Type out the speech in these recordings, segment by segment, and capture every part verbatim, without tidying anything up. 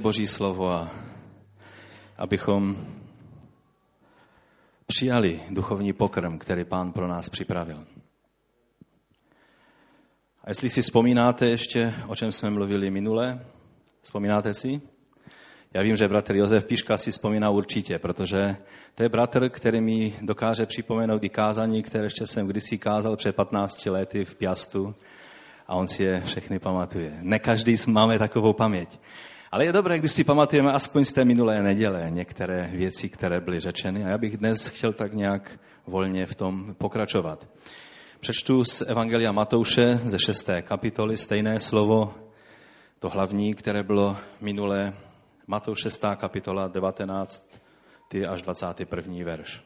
Boží slovo a abychom přijali duchovní pokrm, který Pán pro nás připravil. A jestli si vzpomínáte ještě, o čem jsme mluvili minule, vzpomínáte si? Já vím, že bratr Josef Píška si vzpomíná určitě, protože to je bratr, který mi dokáže připomenout i kázání, které ještě jsem kdysi kázal před patnácti lety v Piastu a on si je všechny pamatuje. Ne každý máme takovou paměť. Ale je dobré, když si pamatujeme aspoň z té minulé neděle některé věci, které byly řečeny. A já bych dnes chtěl tak nějak volně v tom pokračovat. Přečtu z Evangelia Matouše ze šesté kapitoly stejné slovo, to hlavní, které bylo minulé. Matouš šestá kapitola, devatenáctý až dvacátý první verš.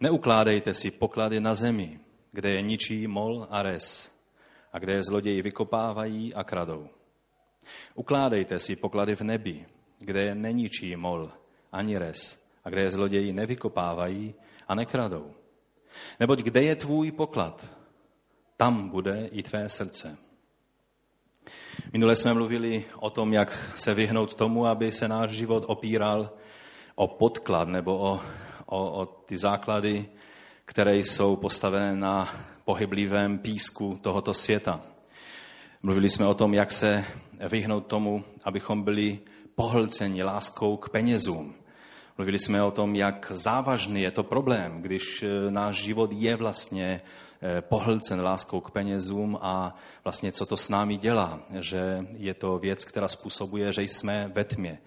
Neukládejte si poklady na zemi, kde je ničí mol a rez, a kde je zloději vykopávají a kradou. Ukládejte si poklady v nebi, kde je neničí mol ani rez a kde je zloději nevykopávají a nekradou. Neboť kde je tvůj poklad, tam bude i tvé srdce. Minule jsme mluvili o tom, jak se vyhnout tomu, aby se náš život opíral o podklad nebo o, o, o ty základy, které jsou postavené na pohyblivém písku tohoto světa. Mluvili jsme o tom, jak se vyhnout tomu, abychom byli pohlceni láskou k penězům. Mluvili jsme o tom, jak závažný je to problém, když náš život je vlastně pohlcen láskou k penězům a vlastně co to s námi dělá, že je to věc, která způsobuje, že jsme ve tmě.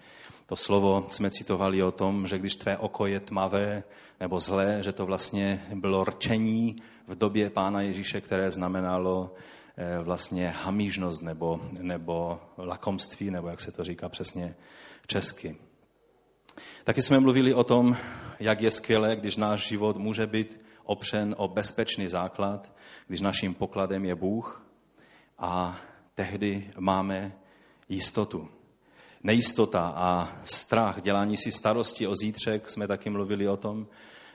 To slovo jsme citovali o tom, že když tvé oko je tmavé nebo zlé, že to vlastně bylo rčení v době Pána Ježíše, které znamenalo vlastně hamížnost nebo, nebo lakomství, nebo jak se to říká přesně česky. Taky jsme mluvili o tom, jak je skvělé, když náš život může být opřen o bezpečný základ, když naším pokladem je Bůh a tehdy máme jistotu. Nejistota a strach, dělání si starosti o zítřek, jsme taky mluvili o tom,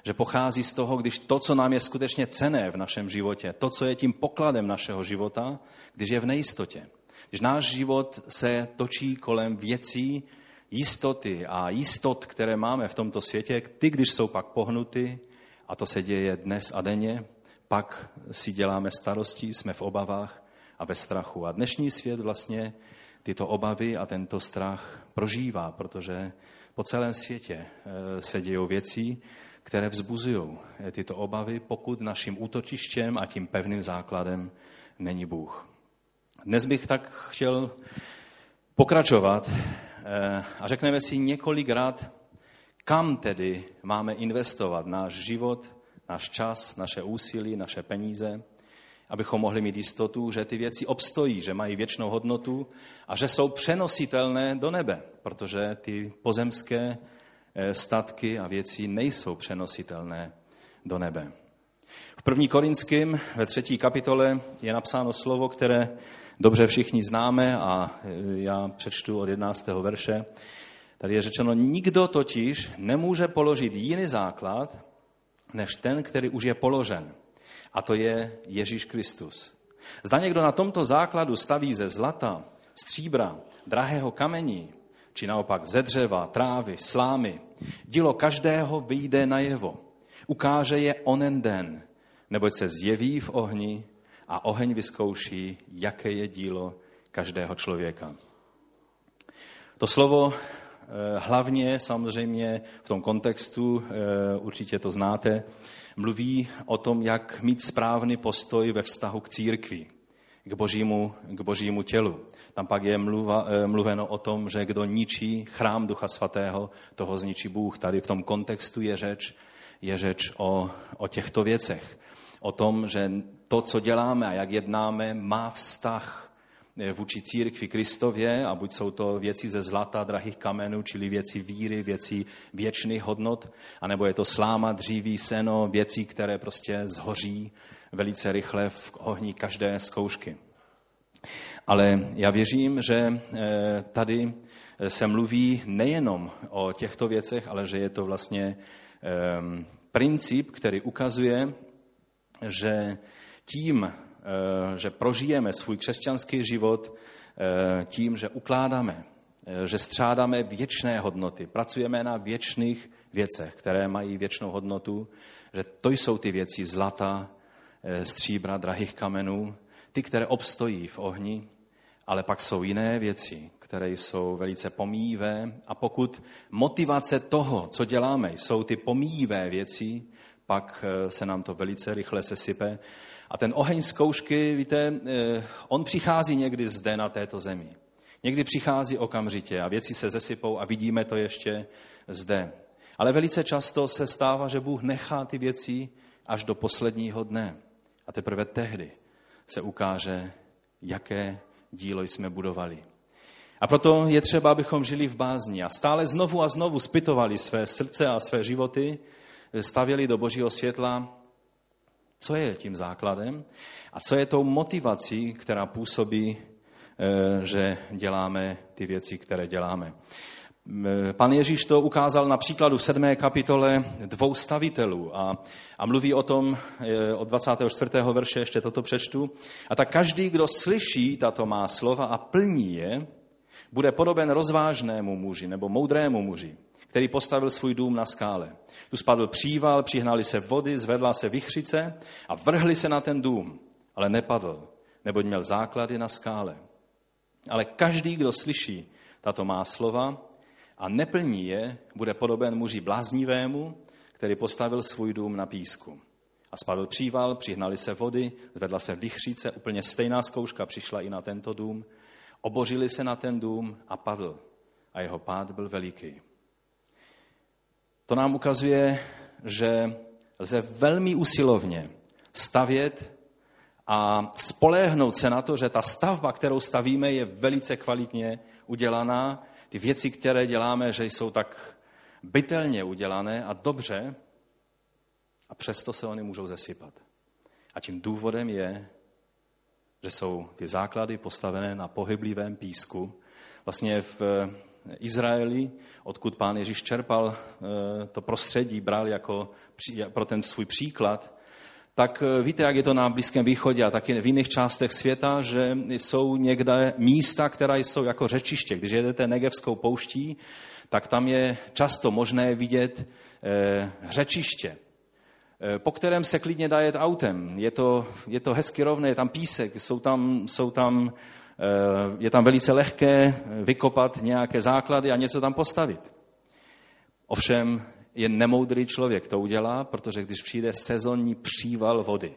že pochází z toho, když to, co nám je skutečně cenné v našem životě, to, co je tím pokladem našeho života, když je v nejistotě. Když náš život se točí kolem věcí, jistoty a jistot, které máme v tomto světě, ty, když jsou pak pohnuty, a to se děje dnes a denně, pak si děláme starosti, jsme v obavách a ve strachu. A dnešní svět vlastně tyto obavy a tento strach prožívá, protože po celém světě se dějou věci, které vzbuzují tyto obavy, pokud naším útočištěm a tím pevným základem není Bůh. Dnes bych tak chtěl pokračovat a řekneme si několikrát, kam tedy máme investovat náš život, náš čas, naše úsilí, naše peníze, abychom mohli mít jistotu, že ty věci obstojí, že mají věčnou hodnotu a že jsou přenositelné do nebe, protože ty pozemské statky a věci nejsou přenositelné do nebe. V první Korinským ve třetí kapitole je napsáno slovo, které dobře všichni známe a já přečtu od jedenáctého verše. Tady je řečeno, nikdo totiž nemůže položit jiný základ, než ten, který už je položen. A to je Ježíš Kristus. Zda někdo na tomto základu staví ze zlata, stříbra, drahého kamení, či naopak ze dřeva, trávy, slámy. Dílo každého vyjde najevo. Ukáže je onen den, neboť se zjeví v ohni a oheň vyzkouší, jaké je dílo každého člověka. To slovo hlavně samozřejmě v tom kontextu, určitě to znáte, mluví o tom, jak mít správný postoj ve vztahu k církvi, k božímu, k božímu tělu. Tam pak je mluva, mluveno o tom, že kdo ničí chrám Ducha Svatého, toho zničí Bůh. Tady v tom kontextu je řeč, je řeč o, o těchto věcech. O tom, že to, co děláme a jak jednáme, má vztah vůči církvi Kristově a buď jsou to věci ze zlata, drahých kamenů, čili věci víry, věci věčných hodnot, anebo je to sláma, dříví, seno, věci, které prostě zhoří velice rychle v ohni každé zkoušky. Ale já věřím, že tady se mluví nejenom o těchto věcech, ale že je to vlastně princip, který ukazuje, že tím, že prožijeme svůj křesťanský život, tím, že ukládáme že střádáme věčné hodnoty, pracujeme na věčných věcech, které mají věčnou hodnotu, že to jsou ty věci zlata, stříbra, drahých kamenů, ty, které obstojí v ohni, ale pak jsou jiné věci, které jsou velice pomíjivé, a pokud motivace toho, co děláme, jsou ty pomíjivé věci, pak se nám to velice rychle sesype. A ten oheň zkoušky, víte, on přichází někdy zde na této zemi. Někdy přichází okamžitě a věci se zesypou a vidíme to ještě zde. Ale velice často se stává, že Bůh nechá ty věci až do posledního dne. A teprve tehdy se ukáže, jaké dílo jsme budovali. A proto je třeba, abychom žili v bázni a stále znovu a znovu zpytovali své srdce a své životy, stavěli do Božího světla, co je tím základem a co je tou motivací, která působí, že děláme ty věci, které děláme. Pan Ježíš to ukázal na příkladu v sedmé kapitole dvou stavitelů a, a mluví o tom od dvacátého čtvrtého verše, ještě toto přečtu. A tak každý, kdo slyší tato má slova a plní je, bude podoben rozvážnému muži nebo moudrému muži, který postavil svůj dům na skále. Tu spadl příval, přihnali se vody, zvedla se vichřice a vrhli se na ten dům, ale nepadl, neboť měl základy na skále. Ale každý, kdo slyší tato má slova a neplní je, bude podoben muži bláznivému, který postavil svůj dům na písku. A spadl příval, přihnali se vody, zvedla se vichřice, úplně stejná zkouška přišla i na tento dům, obořili se na ten dům a padl. A jeho pád byl veliký. To nám ukazuje, že lze velmi usilovně stavět a spoléhnout se na to, že ta stavba, kterou stavíme, je velice kvalitně udělaná. Ty věci, které děláme, že jsou tak bytelně udělané a dobře, a přesto se oni můžou zesypat. A tím důvodem je, že jsou ty základy postavené na pohyblivém písku. Vlastně v Izraeli, odkud pán Ježíš čerpal to prostředí, bral jako pro ten svůj příklad, tak víte, jak je to na Blízkém východě a taky v jiných částech světa, že jsou někde místa, která jsou jako řečiště. Když jedete negevskou pouští, tak tam je často možné vidět řečiště, po kterém se klidně dá jet autem. Je to, je to hezky rovné, je tam písek, jsou tam, jsou tam, je tam velice lehké vykopat nějaké základy a něco tam postavit. Ovšem je nemoudrý člověk to udělá, protože když přijde sezonní příval vody,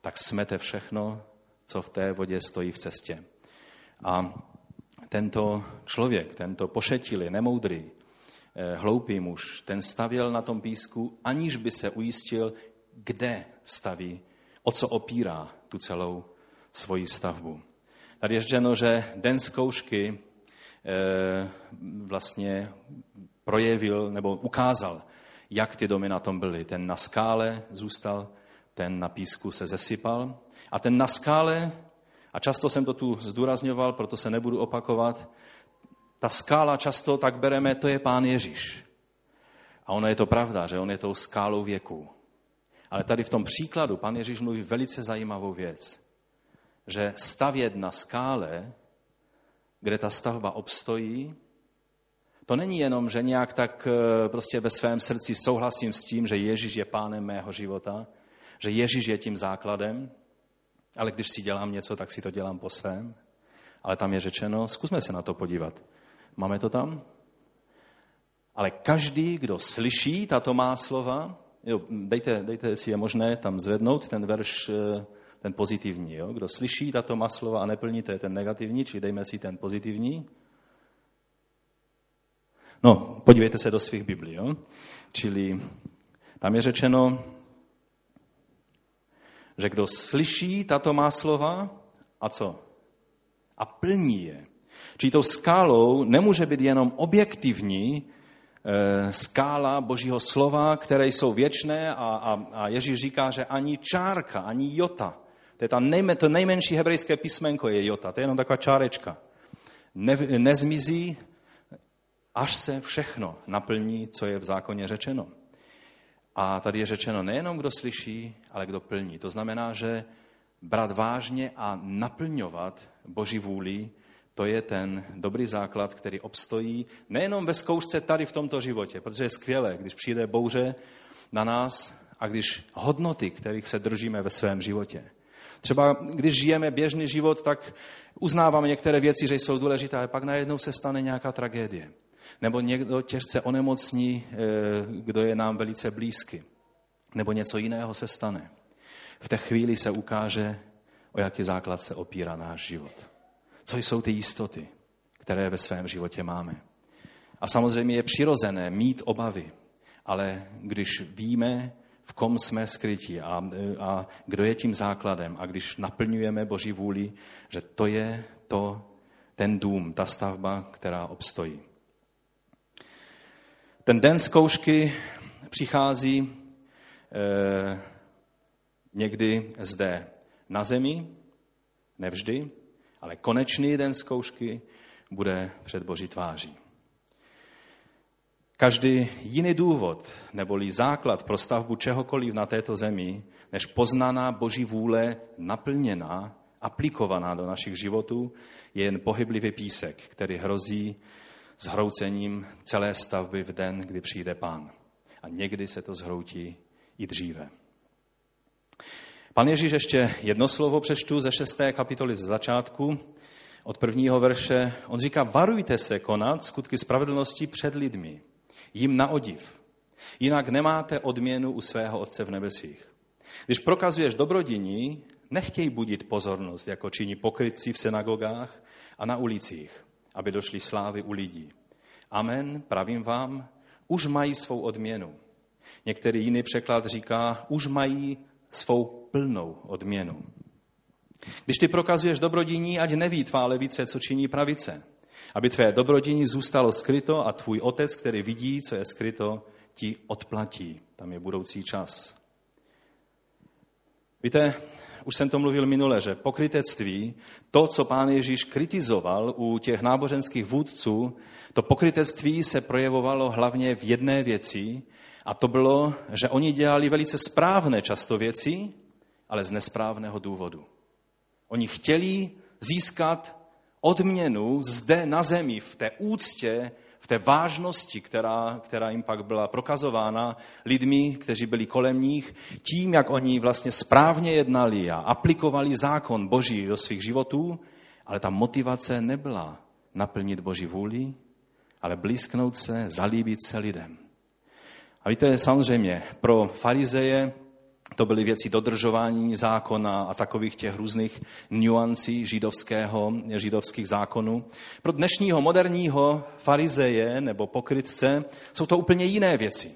tak smete všechno, co v té vodě stojí v cestě. A tento člověk, tento pošetilý, nemoudrý, hloupý muž, ten stavěl na tom písku, aniž by se ujistil, kde staví, o co opírá tu celou svoji stavbu. Tady je řečeno, že den zkoušky e, vlastně projevil nebo ukázal, jak ty domy na tom byly. Ten na skále zůstal, ten na písku se zesypal a ten na skále, a často jsem to tu zdůrazňoval, proto se nebudu opakovat, ta skála často tak bereme, to je pán Ježíš. A ono je to pravda, že on je tou skálou věku. Ale tady v tom příkladu pán Ježíš mluví velice zajímavou věc, že stavět na skále, kde ta stavba obstojí, to není jenom, že nějak tak prostě ve svém srdci souhlasím s tím, že Ježíš je pánem mého života, že Ježíš je tím základem, ale když si dělám něco, tak si to dělám po svém. Ale tam je řečeno, zkusme se na to podívat. Máme to tam? Ale každý, kdo slyší tato má slova, jo, dejte, dejte, jestli je možné tam zvednout ten verš, ten pozitivní. Jo? Kdo slyší tato má slova a neplní, to je ten negativní, či dejme si ten pozitivní. No, podívejte se do svých Biblií. Jo? Čili tam je řečeno, že kdo slyší tato má slova a co? A plní je. Čili tou skálou nemůže být jenom objektivní e, skála Božího slova, které jsou věčné a, a, a Ježíš říká, že ani čárka, ani jota, to je ta nejme, to nejmenší hebrejské písmenko je jota, to je jenom taková čárečka, ne, nezmizí, až se všechno naplní, co je v zákoně řečeno. A tady je řečeno nejenom, kdo slyší, ale kdo plní. To znamená, že brát vážně a naplňovat Boží vůli to je ten dobrý základ, který obstojí nejenom ve zkoušce tady v tomto životě, protože je skvělé, když přijde bouře na nás a když hodnoty, kterých se držíme ve svém životě. Třeba když žijeme běžný život, tak uznáváme některé věci, že jsou důležité, ale pak najednou se stane nějaká tragédie. Nebo někdo těžce onemocní, kdo je nám velice blízky. Nebo něco jiného se stane. V té chvíli se ukáže, o jaký základ se opírá náš život. Co jsou ty jistoty, které ve svém životě máme. A samozřejmě je přirozené mít obavy, ale když víme, v kom jsme skryti a, a kdo je tím základem a když naplňujeme Boží vůli, že to je to, ten dům, ta stavba, která obstojí. Ten den zkoušky přichází eh, někdy zde na zemi, nevždy, ale konečný den zkoušky bude před Boží tváří. Každý jiný důvod neboli základ pro stavbu čehokoliv na této zemi, než poznaná Boží vůle naplněná, aplikovaná do našich životů, je jen pohyblivý písek, který hrozí zhroucením celé stavby v den, kdy přijde Pán. A někdy se to zhroutí i dříve. Pan Ježíš ještě jedno slovo přečtu ze šesté kapitoly ze začátku, od prvního verše. On říká, varujte se konat skutky spravedlnosti před lidmi, jim na odiv, jinak nemáte odměnu u svého Otce v nebesích. Když prokazuješ dobrodiní, nechtěj budit pozornost, jako činí pokrytci v synagogách a na ulicích, aby došly slávy u lidí. Amen, pravím vám, už mají svou odměnu. Některý jiný překlad říká, už mají svou plnou odměnu. Když ty prokazuješ dobrodiní, ať neví tvá levice, co činí pravice, aby tvé dobrodiní zůstalo skryto a tvůj Otec, který vidí, co je skryto, ti odplatí. Tam je budoucí čas. Víte, už jsem to mluvil minule, že pokrytectví, to, co Pán Ježíš kritizoval u těch náboženských vůdců, to pokrytectví se projevovalo hlavně v jedné věci, a to bylo, že oni dělali velice správné často věci, ale z nesprávného důvodu. Oni chtěli získat odměnu zde na zemi, v té úctě, v té vážnosti, která, která jim pak byla prokazována lidmi, kteří byli kolem nich, tím, jak oni vlastně správně jednali a aplikovali zákon Boží do svých životů, ale ta motivace nebyla naplnit Boží vůli, ale blízknout se, zalíbit se lidem. A víte, samozřejmě, pro farizeje to byly věci dodržování zákona a takových těch různých nuancí židovského, židovských zákonů. Pro dnešního moderního farizeje nebo pokrytce jsou to úplně jiné věci.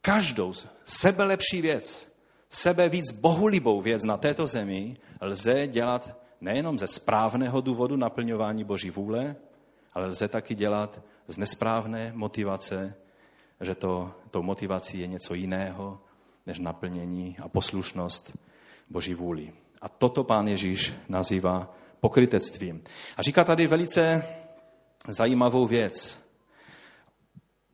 Každou sebelepší věc, sebe víc bohulibou věc na této zemi lze dělat nejenom ze správného důvodu naplňování Boží vůle, ale lze taky dělat z nesprávné motivace, že to, tou motivací je něco jiného, než naplnění a poslušnost Boží vůli. A toto Pán Ježíš nazývá pokrytectvím. A říká tady velice zajímavou věc.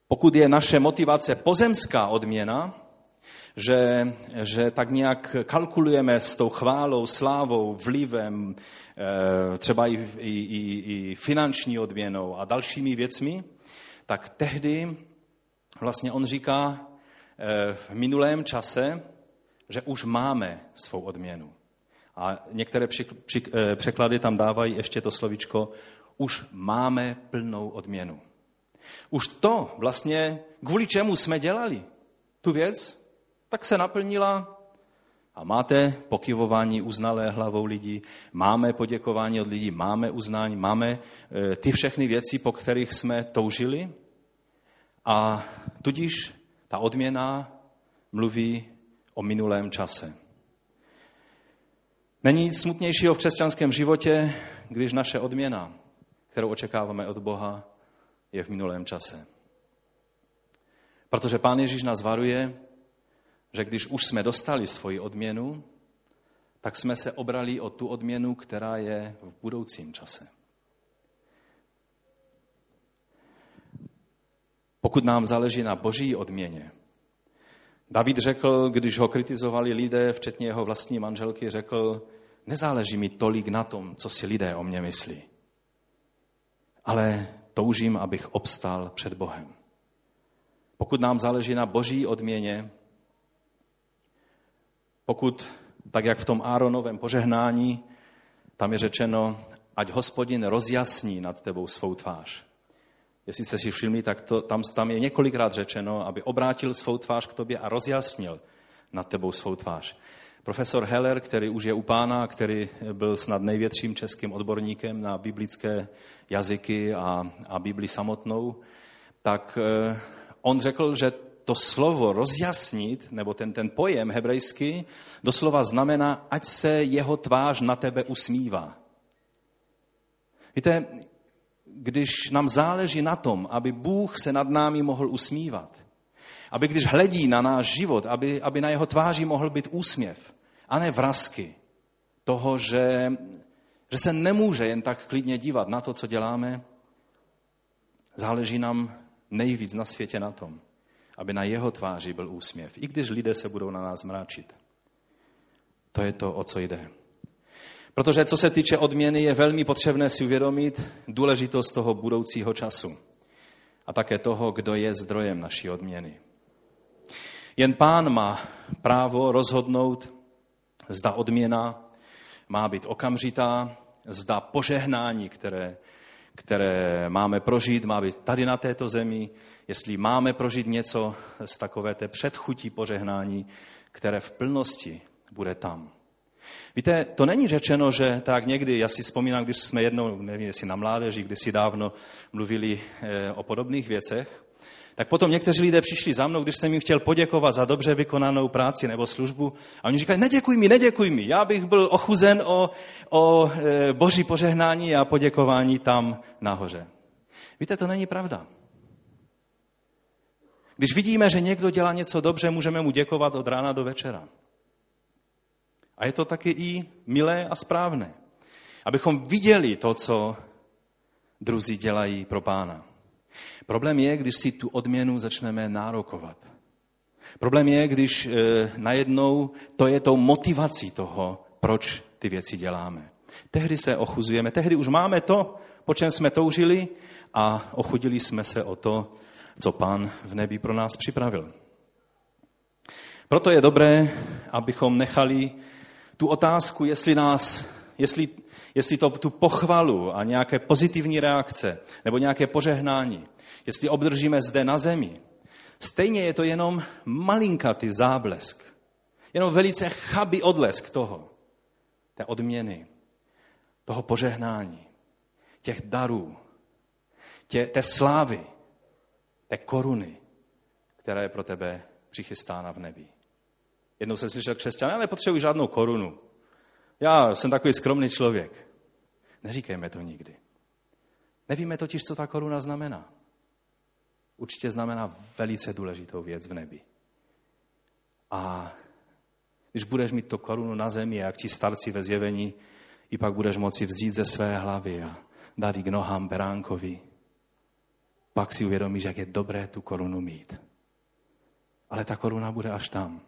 Pokud je naše motivace pozemská odměna, že, že tak nějak kalkulujeme s tou chválou, slávou, vlivem, třeba i, i, i finanční odměnou a dalšími věcmi, tak tehdy vlastně on říká, v minulém čase, že už máme svou odměnu. A některé při, při, překlady tam dávají ještě to slovíčko, už máme plnou odměnu. Už to vlastně, kvůli čemu jsme dělali tu věc, tak se naplnila a máte pokyvování uznalé hlavou lidí, máme poděkování od lidí, máme uznání, máme ty všechny věci, po kterých jsme toužili a tudíž ta odměna mluví o minulém čase. Není nic smutnějšího v křesťanském životě, když naše odměna, kterou očekáváme od Boha, je v minulém čase. Protože Pán Ježíš nás varuje, že když už jsme dostali svoji odměnu, tak jsme se obrali o tu odměnu, která je v budoucím čase. Pokud nám záleží na Boží odměně. David řekl, když ho kritizovali lidé, včetně jeho vlastní manželky, řekl, nezáleží mi tolik na tom, co si lidé o mě myslí, ale toužím, abych obstál před Bohem. Pokud nám záleží na boží odměně, pokud, tak jak v tom Áronovém požehnání, tam je řečeno, ať Hospodin rozjasní nad tebou svou tvář. Jestli jste si všimli, tak to, tam, tam je několikrát řečeno, aby obrátil svou tvář k tobě a rozjasnil nad tebou svou tvář. Profesor Heller, který už je u pána, který byl snad největším českým odborníkem na biblické jazyky a, a Bibli samotnou, tak eh, on řekl, že to slovo rozjasnit, nebo ten, ten pojem hebrejský, doslova znamená, ať se jeho tvář na tebe usmívá. Víte, když nám záleží na tom, aby Bůh se nad námi mohl usmívat, aby když hledí na náš život, aby, aby na jeho tváři mohl být úsměv, a ne vrásky toho, že, že se nemůže jen tak klidně dívat na to, co děláme, záleží nám nejvíc na světě na tom, aby na jeho tváři byl úsměv, i když lidé se budou na nás mráčit. To je to, o co jde. Protože co se týče odměny, je velmi potřebné si uvědomit důležitost toho budoucího času a také toho, kdo je zdrojem naší odměny. Jen Pán má právo rozhodnout, zda odměna má být okamžitá, zda požehnání, které, které máme prožít, má být tady na této zemi, jestli máme prožít něco z takové té předchutí požehnání, které v plnosti bude tam. Víte, to není řečeno, že tak někdy, já si vzpomínám, když jsme jednou, nevím, jestli na mládeži, kdysi dávno mluvili o podobných věcech, tak potom někteří lidé přišli za mnou, když jsem jim chtěl poděkovat za dobře vykonanou práci nebo službu, a oni říkají, neděkuj mi, neděkuj mi, já bych byl ochuzen o, o boží požehnání a poděkování tam nahoře. Víte, to není pravda. Když vidíme, že někdo dělá něco dobře, můžeme mu děkovat od rána do večera. A je to taky i milé a správné, abychom viděli to, co druzí dělají pro Pána. Problém je, když si tu odměnu začneme nárokovat. Problém je, když e, najednou to je tou motivací toho, proč ty věci děláme. Tehdy se ochuzujeme, tehdy už máme to, po čem jsme toužili, a ochudili jsme se o to, co Pán v nebi pro nás připravil. Proto je dobré, abychom nechali tu otázku, jestli nás, jestli, jestli to, tu pochvalu a nějaké pozitivní reakce nebo nějaké požehnání, jestli obdržíme zde na zemi, stejně je to jenom malinkatý záblesk, jenom velice chabý odlesk toho, té odměny, toho požehnání, těch darů, tě, té slávy, té koruny, která je pro tebe přichystána v nebi. Jednou jsem slyšel křesťan, já nepotřebuji žádnou korunu. Já jsem takový skromný člověk. Neříkejme to nikdy. Nevíme totiž, co ta koruna znamená. Určitě znamená velice důležitou věc v nebi. A když budeš mít to korunu na zemi, jak ti starci ve zjevení, i pak budeš moci vzít ze své hlavy a dát ji k nohám Beránkovi. Pak si uvědomíš, jak je dobré tu korunu mít. Ale ta koruna bude až tam.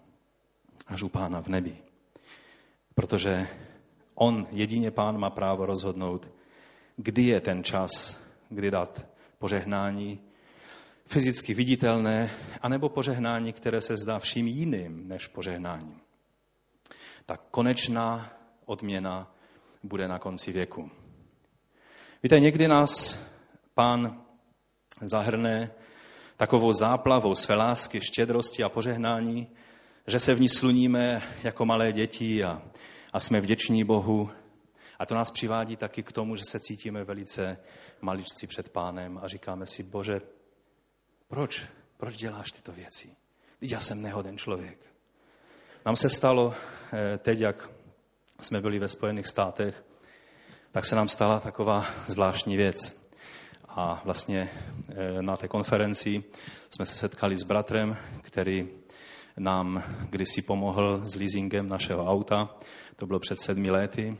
Až u Pána v nebi. Protože on, jedině Pán, má právo rozhodnout, kdy je ten čas, kdy dát požehnání fyzicky viditelné, anebo požehnání, které se zdá vším jiným než požehnáním. Ta konečná odměna bude na konci věku. Víte, někdy nás Pán zahrne takovou záplavou své lásky, štědrosti a požehnání, že se v ní sluníme jako malé děti a, a jsme vděční Bohu. A to nás přivádí taky k tomu, že se cítíme velice maličci před Pánem a říkáme si, Bože, proč? Proč děláš tyto věci? Já jsem nehoden člověk. Nám se stalo teď, jak jsme byli ve Spojených státech, tak se nám stala taková zvláštní věc. A vlastně na té konferenci jsme se setkali s bratrem, který nám kdysi pomohl s leasingem našeho auta. To bylo před sedmi lety.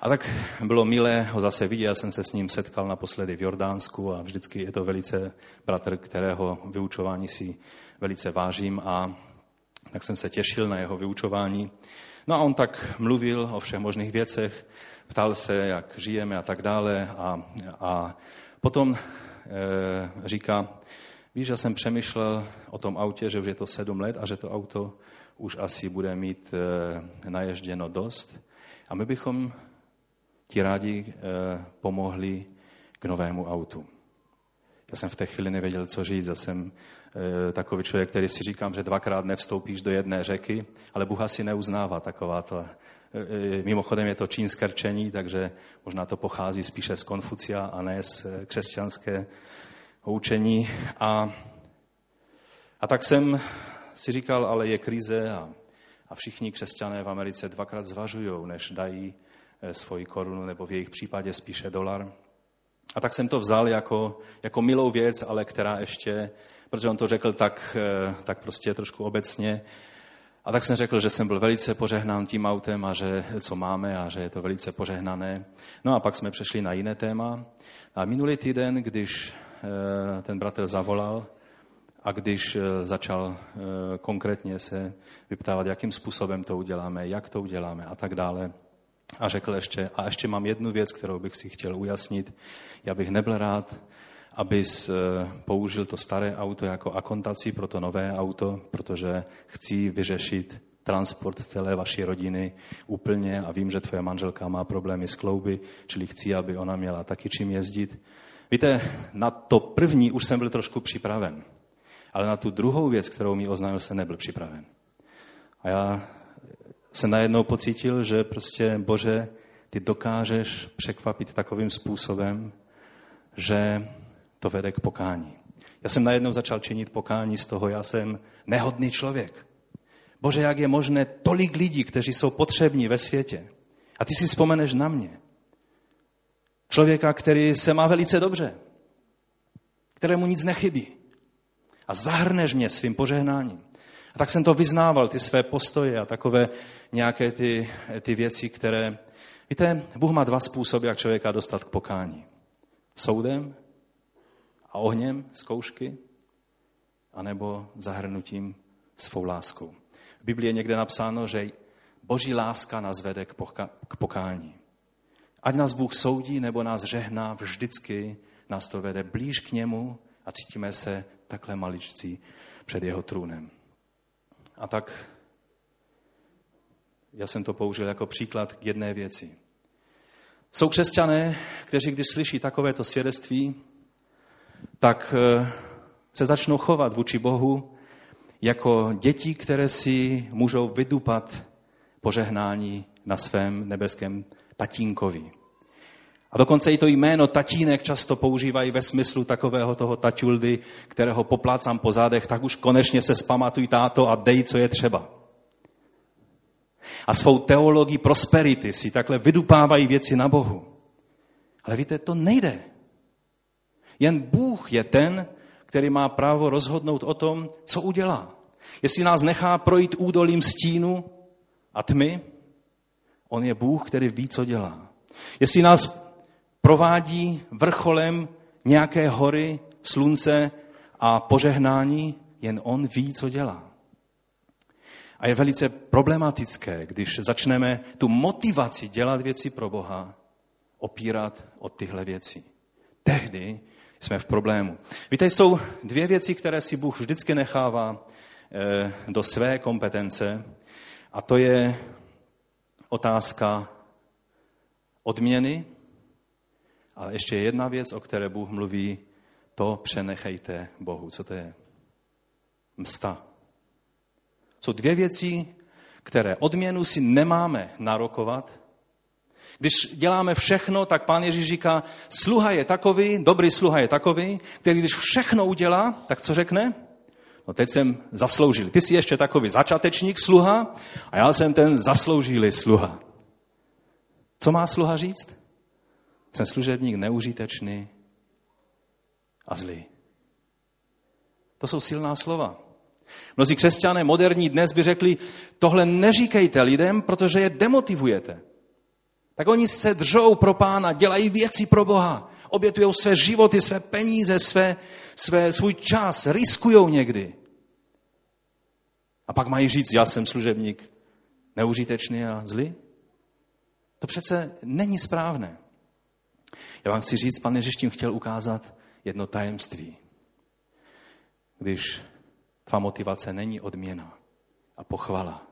A tak bylo milé ho zase vidět. Já jsem se s ním setkal naposledy v Jordánsku a vždycky je to velice bratr, kterého vyučování si velice vážím, a tak jsem se těšil na jeho vyučování. No a on tak mluvil o všech možných věcech. ptal se, jak žijeme a tak dále. A, a potom e, říká, víš, já jsem přemýšlel o tom autě, že už je to sedm let a že to auto už asi bude mít e, naježděno dost. A my bychom ti rádi e, pomohli k novému autu. Já jsem v té chvíli nevěděl, co říct. Já jsem e, takový člověk, který si říkám, že dvakrát nevstoupíš do jedné řeky, ale Bůh asi neuznává taková to. E, mimochodem je to čínské rčení, takže možná to pochází spíše z Konfucia a ne z křesťanské učení. A, a tak jsem si říkal, ale je krize a, a všichni křesťané v Americe dvakrát zvažují, než dají svoji korunu, nebo v jejich případě spíše dolar. A tak jsem to vzal jako, jako milou věc, ale která ještě, protože on to řekl tak, tak prostě trošku obecně, a tak jsem řekl, že jsem byl velice požehnán tím autem a že co máme a že je to velice požehnané. No a pak jsme přešli na jiné téma. A minulý týden, když ten bratr zavolal a když začal konkrétně se vyptávat, jakým způsobem to uděláme, jak to uděláme a tak dále, a řekl ještě, a ještě mám jednu věc, kterou bych si chtěl ujasnit. Já bych nebyl rád, abys použil to staré auto jako akontaci pro to nové auto, protože chci vyřešit transport celé vaší rodiny úplně a vím, že tvoje manželka má problémy s klouby, čili chci, aby ona měla taky čím jezdit. Víte, na to první už jsem byl trošku připraven, ale na tu druhou věc, kterou mi oznámil, jsem nebyl připraven. A já jsem najednou pocítil, že prostě, Bože, ty dokážeš překvapit takovým způsobem, že to vede k pokání. Já jsem najednou začal činit pokání z toho, já jsem nehodný člověk. Bože, jak je možné tolik lidí, kteří jsou potřební ve světě. A ty si vzpomeneš na mě. Člověka, který se má velice dobře, kterému nic nechybí. A zahrneš mě svým požehnáním. A tak jsem to vyznával, ty své postoje a takové nějaké ty, ty věci, které... Víte, Bůh má dva způsoby, jak člověka dostat k pokání. Soudem a ohněm, zkoušky, anebo zahrnutím svou láskou. V Biblii je někde napsáno, že Boží láska nás vede k, poka- k pokání. Ať nás Bůh soudí, nebo nás žehná, vždycky nás to vede blíž k němu a cítíme se takhle maličcí před jeho trůnem. A tak já jsem to použil jako příklad k jedné věci. Jsou křesťané, kteří když slyší takovéto svědectví, tak se začnou chovat vůči Bohu jako děti, které si můžou vydupat požehnání na svém nebeském tatínkovi. A dokonce i to jméno tatínek často používají ve smyslu takového toho taťuldy, kterého poplácám po zádech, tak už konečně se zpamatuj, táto, a dej, co je třeba. A svou teologii prosperity si takhle vydupávají věci na Bohu. Ale víte, to nejde. Jen Bůh je ten, který má právo rozhodnout o tom, co udělá. Jestli nás nechá projít údolím stínu a tmy, on je Bůh, který ví, co dělá. Jestli nás provádí vrcholem nějaké hory, slunce a požehnání, jen on ví, co dělá. A je velice problematické, když začneme tu motivaci dělat věci pro Boha opírat o tyhle věci. Tehdy jsme v problému. Víte, jsou dvě věci, které si Bůh vždycky nechává do své kompetence, a to je otázka odměny, ale ještě jedna věc, o které Bůh mluví, to přenechejte Bohu. Co to je? Msta. Jsou dvě věci, které odměnu si nemáme narokovat. Když děláme všechno, tak Pán Ježíš říká, sluha je takový, dobrý sluha je takový, který když všechno udělá, tak co řekne? No teď jsem zasloužil. Ty jsi ještě takový začátečník sluha a já jsem ten zasloužilý sluha. Co má sluha říct? Jsem služebník neužitečný a zlý. To jsou silná slova. Mnozí křesťané moderní dnes by řekli, tohle neříkejte lidem, protože je demotivujete. Tak oni se držou pro Pána, dělají věci pro Boha, obětujou své životy, své peníze, své, své, svůj čas, riskujou někdy. A pak mají říct, já jsem služebník neužitečný a zlý? To přece není správné. Já vám chci říct, pan Ježíš tím chtěl ukázat jedno tajemství. Když tvá motivace není odměna a pochvala,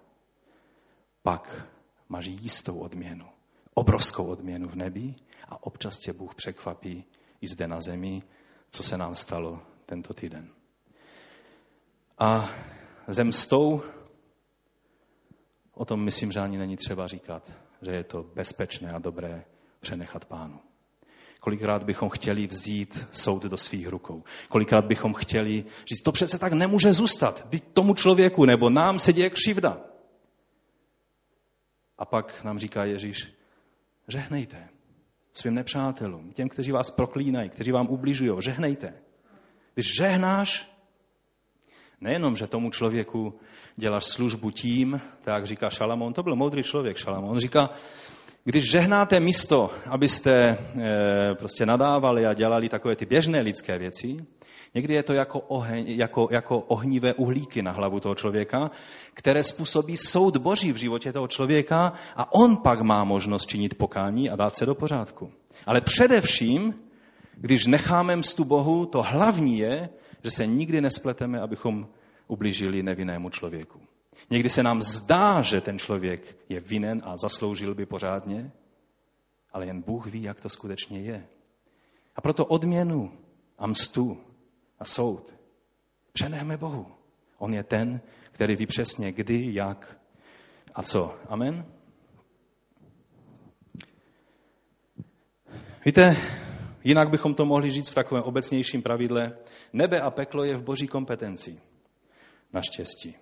pak máš jistou odměnu, obrovskou odměnu v nebi a občas tě Bůh překvapí i zde na zemi, co se nám stalo tento týden. A ze mstou, o tom myslím, že ani není třeba říkat, že je to bezpečné a dobré přenechat Pánu. Kolikrát bychom chtěli vzít soud do svých rukou. Kolikrát bychom chtěli říct, to přece tak nemůže zůstat tomu člověku, nebo nám se děje křivda. A pak nám říká Ježíš, žehnejte svým nepřátelům, těm, kteří vás proklínají, kteří vám ubližují, žehnejte. Když žehnáš, nejenom, že tomu člověku děláš službu tím, tak říká Šalamón, to byl moudrý člověk Šalamón, říká, když žehnáte místo, abyste e, prostě nadávali a dělali takové ty běžné lidské věci, někdy je to jako, oheň, jako, jako ohnivé uhlíky na hlavu toho člověka, které způsobí soud Boží v životě toho člověka a on pak má možnost činit pokání a dát se do pořádku. Ale především, když necháme mstu Bohu, to hlavní je, že se nikdy nespleteme, abychom ublížili nevinnému člověku. Někdy se nám zdá, že ten člověk je vinen a zasloužil by pořádně, ale jen Bůh ví, jak to skutečně je. A proto odměnu a mstu a soud přenechme Bohu. On je ten, který ví přesně kdy, jak a co. Amen? Víte, jinak bychom to mohli říct v takovém obecnějším pravidle. Nebe a peklo je v Boží kompetenci. Naštěstí.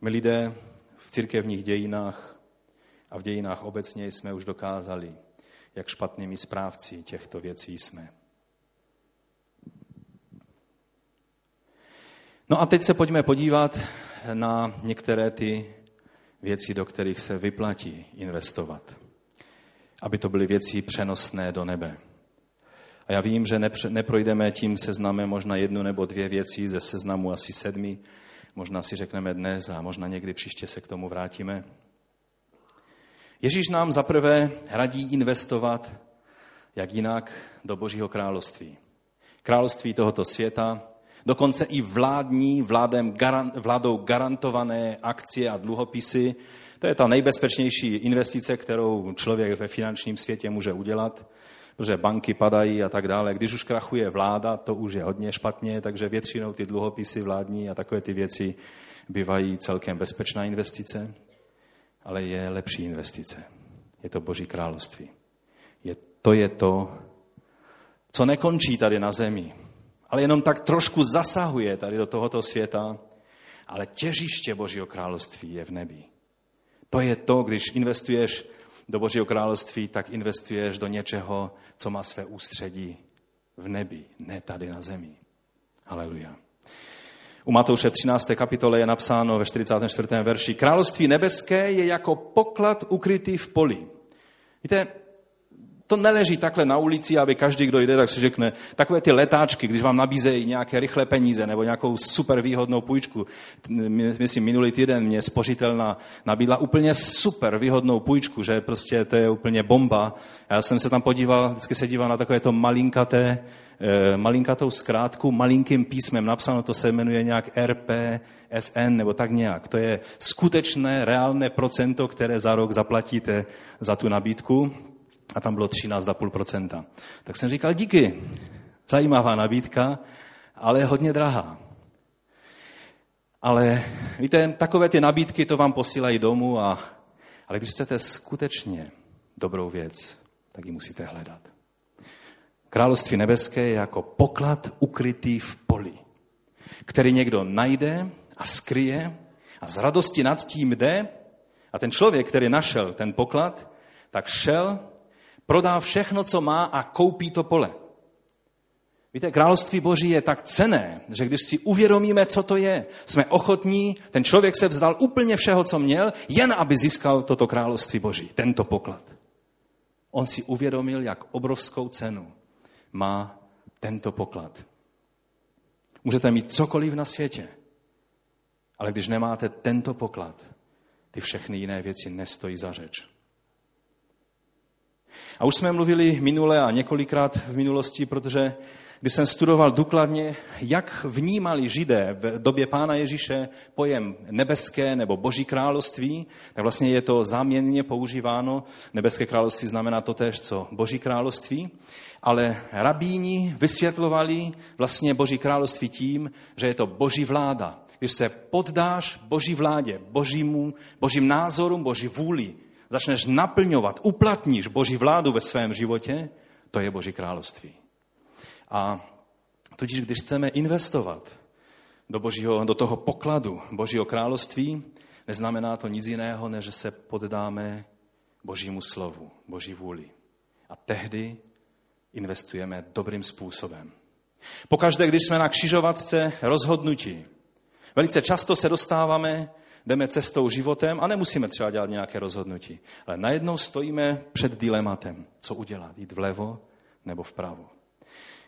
My lidé v církevních dějinách a v dějinách obecně jsme už dokázali, jak špatnými správci těchto věcí jsme. No a teď se pojďme podívat na některé ty věci, do kterých se vyplatí investovat. Aby to byly věci přenosné do nebe. A já vím, že neprojdeme tím seznamem možná jednu nebo dvě věci, ze seznamu asi sedmi. Možná si řekneme dnes a možná někdy příště se k tomu vrátíme. Ježíš nám zaprvé radí investovat, jak jinak, do Božího království. Království tohoto světa, dokonce i vládní, vládem, vládou garantované akcie a dluhopisy. To je ta nejbezpečnější investice, kterou člověk ve finančním světě může udělat, protože banky padají a tak dále. Když už krachuje vláda, to už je hodně špatně, takže většinou ty dluhopisy vládní a takové ty věci bývají celkem bezpečná investice, ale je lepší investice. Je to Boží království. Je, to je to, co nekončí tady na zemi, ale jenom tak trošku zasahuje tady do tohoto světa, ale těžiště Božího království je v nebi. To je to, když investuješ do Božího království, tak investuješ do něčeho, co má své ústředí v nebi, ne tady na zemi. Haleluja. U Matouše v třinácté kapitole je napsáno ve čtyřicátém čtvrtém verši, království nebeské je jako poklad ukrytý v poli. Víte, to neleží takhle na ulici, aby každý, kdo jde, tak si řekne, takové ty letáčky, když vám nabízejí nějaké rychlé peníze nebo nějakou super výhodnou půjčku. Myslím, minulý týden mě spořitelna nabídla úplně super výhodnou půjčku, že prostě to je úplně bomba. Já jsem se tam podíval, vždycky se díval na takové to malinkaté, malinkatou zkrátku, malinkým písmem napsáno, to se jmenuje nějak R P S N nebo tak nějak. To je skutečné, reálné procento, které za rok zaplatíte za tu nabídku. A tam bylo třináct celá pět procenta. Tak jsem říkal, díky, zajímavá nabídka, ale hodně drahá. Ale víte, takové ty nabídky to vám posílají domů, a, ale když chcete skutečně dobrou věc, tak ji musíte hledat. Království nebeské je jako poklad ukrytý v poli, který někdo najde a skryje a z radosti nad tím jde a ten člověk, který našel ten poklad, tak šel, prodá všechno, co má a koupí to pole. Víte, království Boží je tak cenné, že když si uvědomíme, co to je, jsme ochotní, ten člověk se vzdal úplně všeho, co měl, jen aby získal toto království Boží, tento poklad. On si uvědomil, jak obrovskou cenu má tento poklad. Můžete mít cokoliv na světě, ale když nemáte tento poklad, ty všechny jiné věci nestojí za řeč. A už jsme mluvili minule a několikrát v minulosti, protože když jsem studoval důkladně, jak vnímali Židé v době Pána Ježíše pojem nebeské nebo boží království, tak vlastně je to záměnně používáno. Nebeské království znamená totéž, co boží království. Ale rabíni vysvětlovali vlastně boží království tím, že je to boží vláda. Když se poddáš boží vládě, božímu, božím názorům, boží vůli, začneš naplňovat, uplatníš boží vládu ve svém životě, to je boží království. A tudíž, když chceme investovat do, božího, do toho pokladu božího království, neznamená to nic jiného, než že se poddáme božímu slovu, boží vůli. A tehdy investujeme dobrým způsobem. Pokaždé, když jsme na křižovatce rozhodnutí, velice často se dostáváme, jdeme cestou životem a nemusíme třeba dělat nějaké rozhodnutí. Ale najednou stojíme před dilematem, co udělat, jít vlevo nebo vpravo.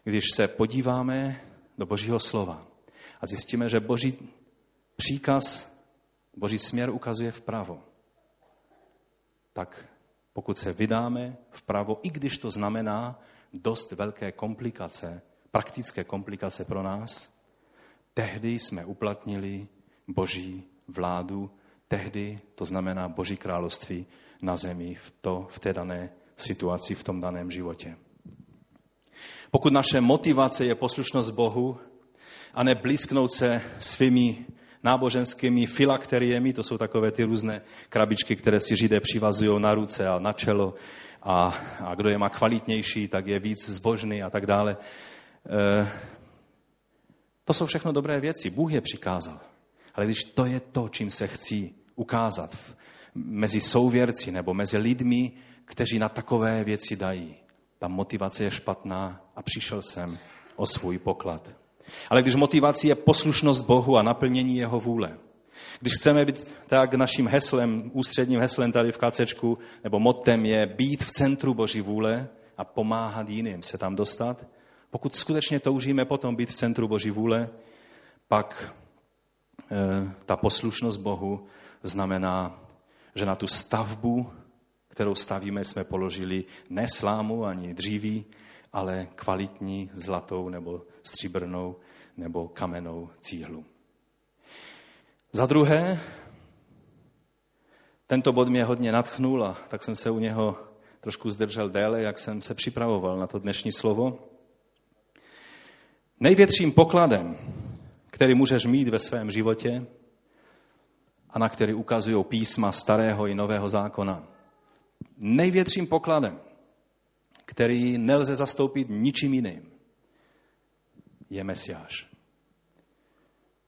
Když se podíváme do božího slova a zjistíme, že boží příkaz, boží směr ukazuje vpravo, tak pokud se vydáme vpravo, i když to znamená dost velké komplikace, praktické komplikace pro nás, tehdy jsme uplatnili boží vládu, tehdy to znamená boží království na zemi v, to, v té dané situaci, v tom daném životě. Pokud naše motivace je poslušnost Bohu a ne blízknout se svými náboženskými filakteriemi, to jsou takové ty různé krabičky, které si Židé přivazují na ruce a na čelo a, a kdo je má kvalitnější, tak je víc zbožný a tak dále. E, to jsou všechno dobré věci, Bůh je přikázal. Ale když to je to, čím se chci ukázat v, mezi souvěrci nebo mezi lidmi, kteří na takové věci dají, ta motivace je špatná a přišel jsem o svůj poklad. Ale když motivací je poslušnost Bohu a naplnění jeho vůle, když chceme být tak naším heslem, ústředním heslem tady v KCčku, nebo motem je být v centru Boží vůle a pomáhat jiným se tam dostat, pokud skutečně toužíme potom být v centru Boží vůle, pak e, ta poslušnost Bohu znamená, že na tu stavbu, kterou stavíme, jsme položili ne slámu ani dříví, ale kvalitní zlatou nebo stříbrnou nebo kamennou cihlu. Za druhé, tento bod mě hodně nadchnul a tak jsem se u něho trošku zdržel déle, jak jsem se připravoval na to dnešní slovo. Největším pokladem, který můžeš mít ve svém životě a na který ukazují písma starého i nového zákona, největším pokladem, který nelze zastoupit ničím jiným, je Mesiáš.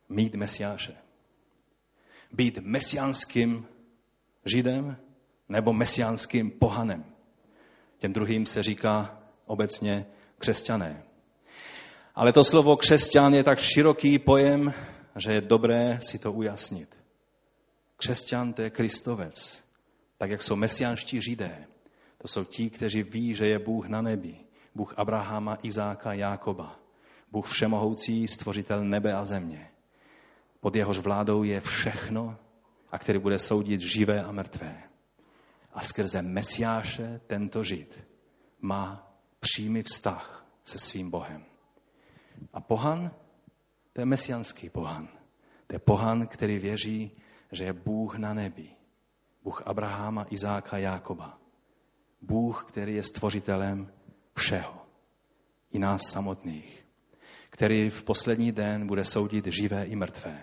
Mít Mesiáše. Být mesiánským Židem nebo mesiánským pohanem. Těm druhým se říká obecně křesťané. Ale to slovo křesťan je tak široký pojem, že je dobré si to ujasnit. Křesťan, to je Kristovec. Tak jak jsou mesiánští Židé, to jsou ti, kteří ví, že je Bůh na nebi, Bůh Abrahama, Izáka, Jákoba, Bůh všemohoucí, stvořitel nebe a země. Pod jehož vládou je všechno a který bude soudit živé a mrtvé. A skrze Mesiáše tento Žid má přímý vztah se svým Bohem. A pohan, to je mesiánský pohan. To je pohan, který věří, že je Bůh na nebi. Bůh Abrahama, Izáka, Jákoba. Bůh, který je stvořitelem všeho. I nás samotných. Který v poslední den bude soudit živé i mrtvé.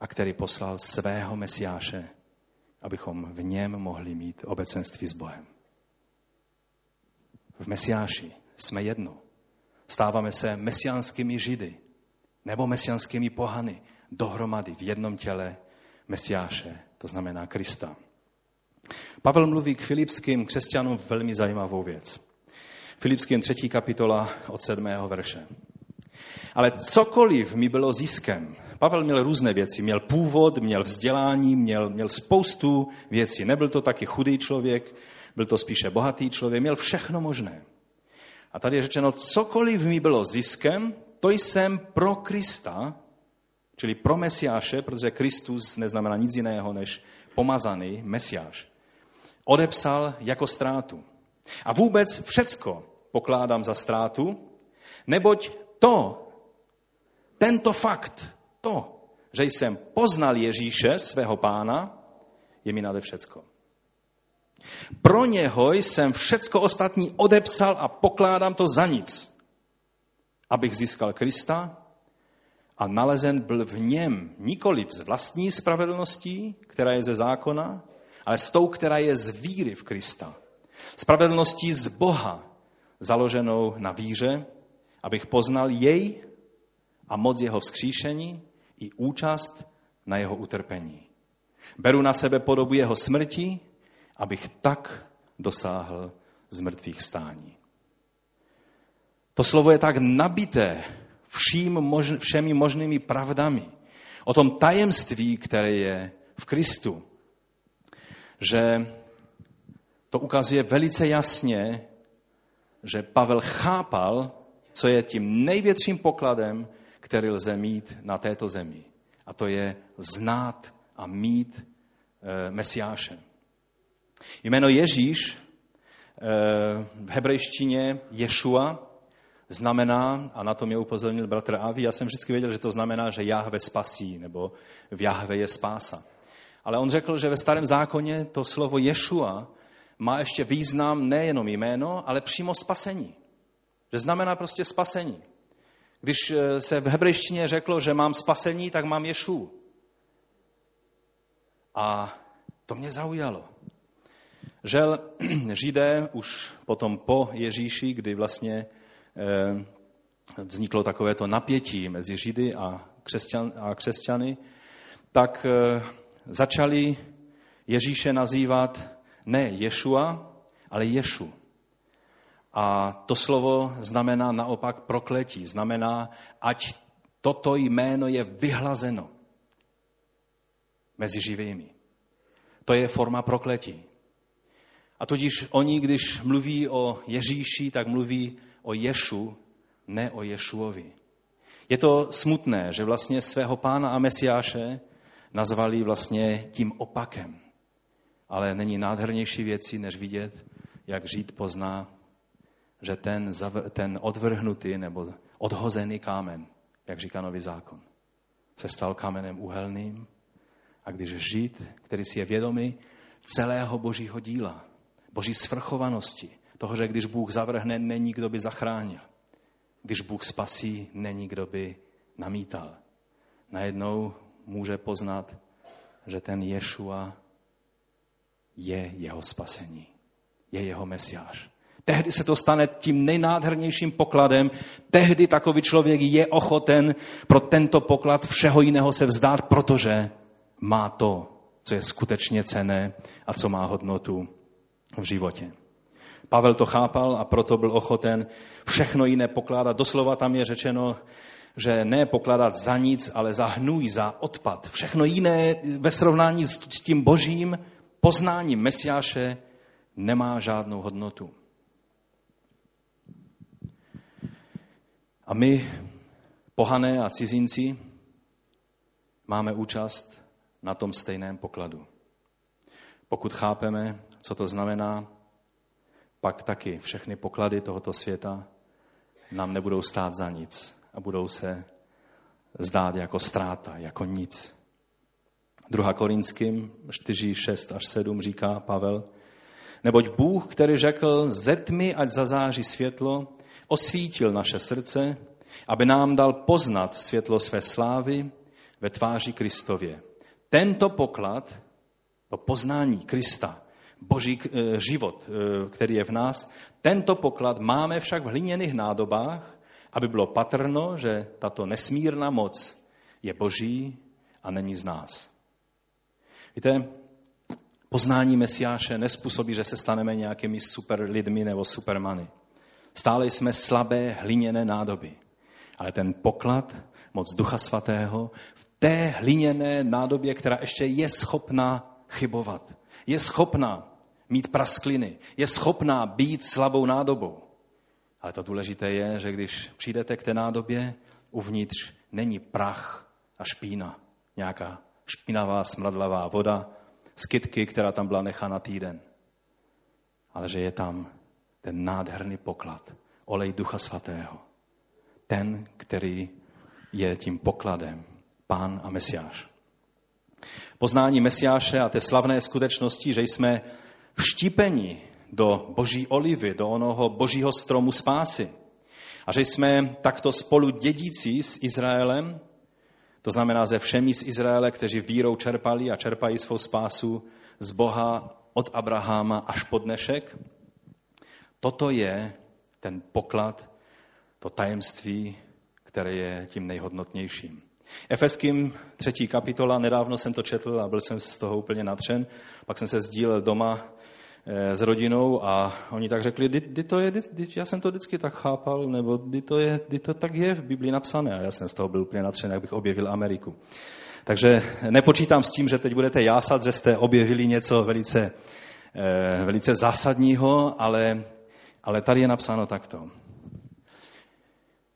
A který poslal svého Mesiáše, abychom v něm mohli mít obecenství s Bohem. V Mesiáši jsme jedno. Stáváme se mesiánskými Židy nebo mesiánskými pohany dohromady v jednom těle Mesiáše, to znamená Krista. Pavel mluví k filipským křesťanům velmi zajímavou věc. Filipským třetí kapitola od sedmého verše. Ale cokoliv mi bylo ziskem, Pavel měl různé věci, měl původ, měl vzdělání, měl, měl spoustu věcí. Nebyl to taky chudý člověk, byl to spíše bohatý člověk, měl všechno možné. A tady je řečeno, cokoliv mi bylo ziskem, to jsem pro Krista, čili pro Mesiáše, protože Kristus neznamená nic jiného než pomazaný Mesiáš, odepsal jako ztrátu. A vůbec všecko pokládám za ztrátu, neboť to, tento fakt, to, že jsem poznal Ježíše, svého Pána, je mi nade všecko. Pro něho jsem všecko ostatní odepsal a pokládám to za nic, abych získal Krista a nalezen byl v něm nikoli z vlastní spravedlností, která je ze zákona, ale s tou, která je z víry v Krista. Spravedlností z Boha, založenou na víře, abych poznal jej a moc jeho vzkříšení i účast na jeho utrpení. Beru na sebe podobu jeho smrti, abych tak dosáhl z mrtvých stání. To slovo je tak nabité vším možn- všemi možnými pravdami o tom tajemství, které je v Kristu, že to ukazuje velice jasně, že Pavel chápal, co je tím největším pokladem, který lze mít na této zemi. A to je znát a mít e, Mesiáše. Jméno Ježíš e, v hebrejštině Ješua znamená, a na to mě upozornil bratr Avi, já jsem vždycky věděl, že to znamená, že Jahve spasí, nebo v Jahve je spása. Ale on řekl, že ve starém zákoně to slovo Ješua má ještě význam nejenom jméno, ale přímo spasení. Že znamená prostě spasení. Když se v hebrejštině řeklo, že mám spasení, tak mám Ješu. A to mě zaujalo. Žel Židé už potom po Ježíši, kdy vlastně vzniklo takovéto napětí mezi Židy a, křesťan, a křesťany, tak začali Ježíše nazývat ne Ješua, ale Ješu. A to slovo znamená naopak prokletí. Znamená, ať toto jméno je vyhlazeno mezi živými. To je forma prokletí. A tudíž oni, když mluví o Ježíši, tak mluví o Ješu, ne o Ješuovi. Je to smutné, že vlastně svého Pána a Mesiáše nazvali vlastně tím opakem. Ale není nádhernější věcí, než vidět, jak Žid pozná, že ten, zavr, ten odvrhnutý nebo odhozený kámen, jak říká nový zákon, se stal kamenem úhelným. A když Žid, který si je vědomý celého božího díla, boží svrchovanosti, toho, že když Bůh zavrhne, není kdo by zachránil. Když Bůh spasí, není kdo by namítal. Najednou může poznat, že ten Ješua je jeho spasení, je jeho Mesiáš. Tehdy se to stane tím nejnádhernějším pokladem, tehdy takový člověk je ochoten pro tento poklad všeho jiného se vzdát, protože má to, co je skutečně cenné a co má hodnotu v životě. Pavel to chápal a proto byl ochoten všechno jiné pokládat. Doslova tam je řečeno, že ne pokládat za nic, ale za hnůj, za odpad. Všechno jiné ve srovnání s tím božím poznáním Mesiáše nemá žádnou hodnotu. A my, pohané a cizinci, máme účast na tom stejném pokladu. Pokud chápeme, co to znamená, pak taky všechny poklady tohoto světa nám nebudou stát za nic a budou se zdát jako ztráta, jako nic. druhá. Korinským čtyři, šest až sedm říká Pavel, neboť Bůh, který řekl, ze tmy ať zazáří světlo, osvítil naše srdce, aby nám dal poznat světlo své slávy ve tváři Kristově. Tento poklad, to poznání Krista, boží život, který je v nás, tento poklad máme však v hliněných nádobách, aby bylo patrno, že tato nesmírná moc je boží a není z nás. Víte, poznání Mesiáše nespůsobí, že se staneme nějakými super lidmi nebo supermany. Stále jsme slabé hliněné nádoby, ale ten poklad, moc Ducha Svatého, v té hliněné nádobě, která ještě je schopná chybovat, je schopná mít praskliny, je schopná být slabou nádobou. Ale to důležité je, že když přijdete k té nádobě, uvnitř není prach a špína, nějaká špinavá, smradlavá voda, skytky, která tam byla nechána týden. Ale že je tam ten nádherný poklad, olej Ducha Svatého. Ten, který je tím pokladem, Pán a Mesiáš. Poznání Mesiáše a té slavné skutečnosti, že jsme vštípeni do boží olivy, do onoho božího stromu spásy. A že jsme takto spolu dědící s Izraelem, to znamená ze všemi z Izraele, kteří vírou čerpali a čerpají svou spásu z Boha od Abrahama až po dnešek. Toto je ten poklad, to tajemství, které je tím nejhodnotnějším. Efeským třetí kapitola, nedávno jsem to četl a byl jsem z toho úplně nadšen, pak jsem se sdílel doma s rodinou a oni tak řekli, dy, dy to je, dy, dy, já jsem to vždycky tak chápal, nebo dy to, je, dy to tak je v Biblii napsané. A já jsem z toho byl úplně nadšen, jak bych objevil Ameriku. Takže nepočítám s tím, že teď budete jásat, že jste objevili něco velice, eh, velice zásadního, ale, ale tady je napsáno takto.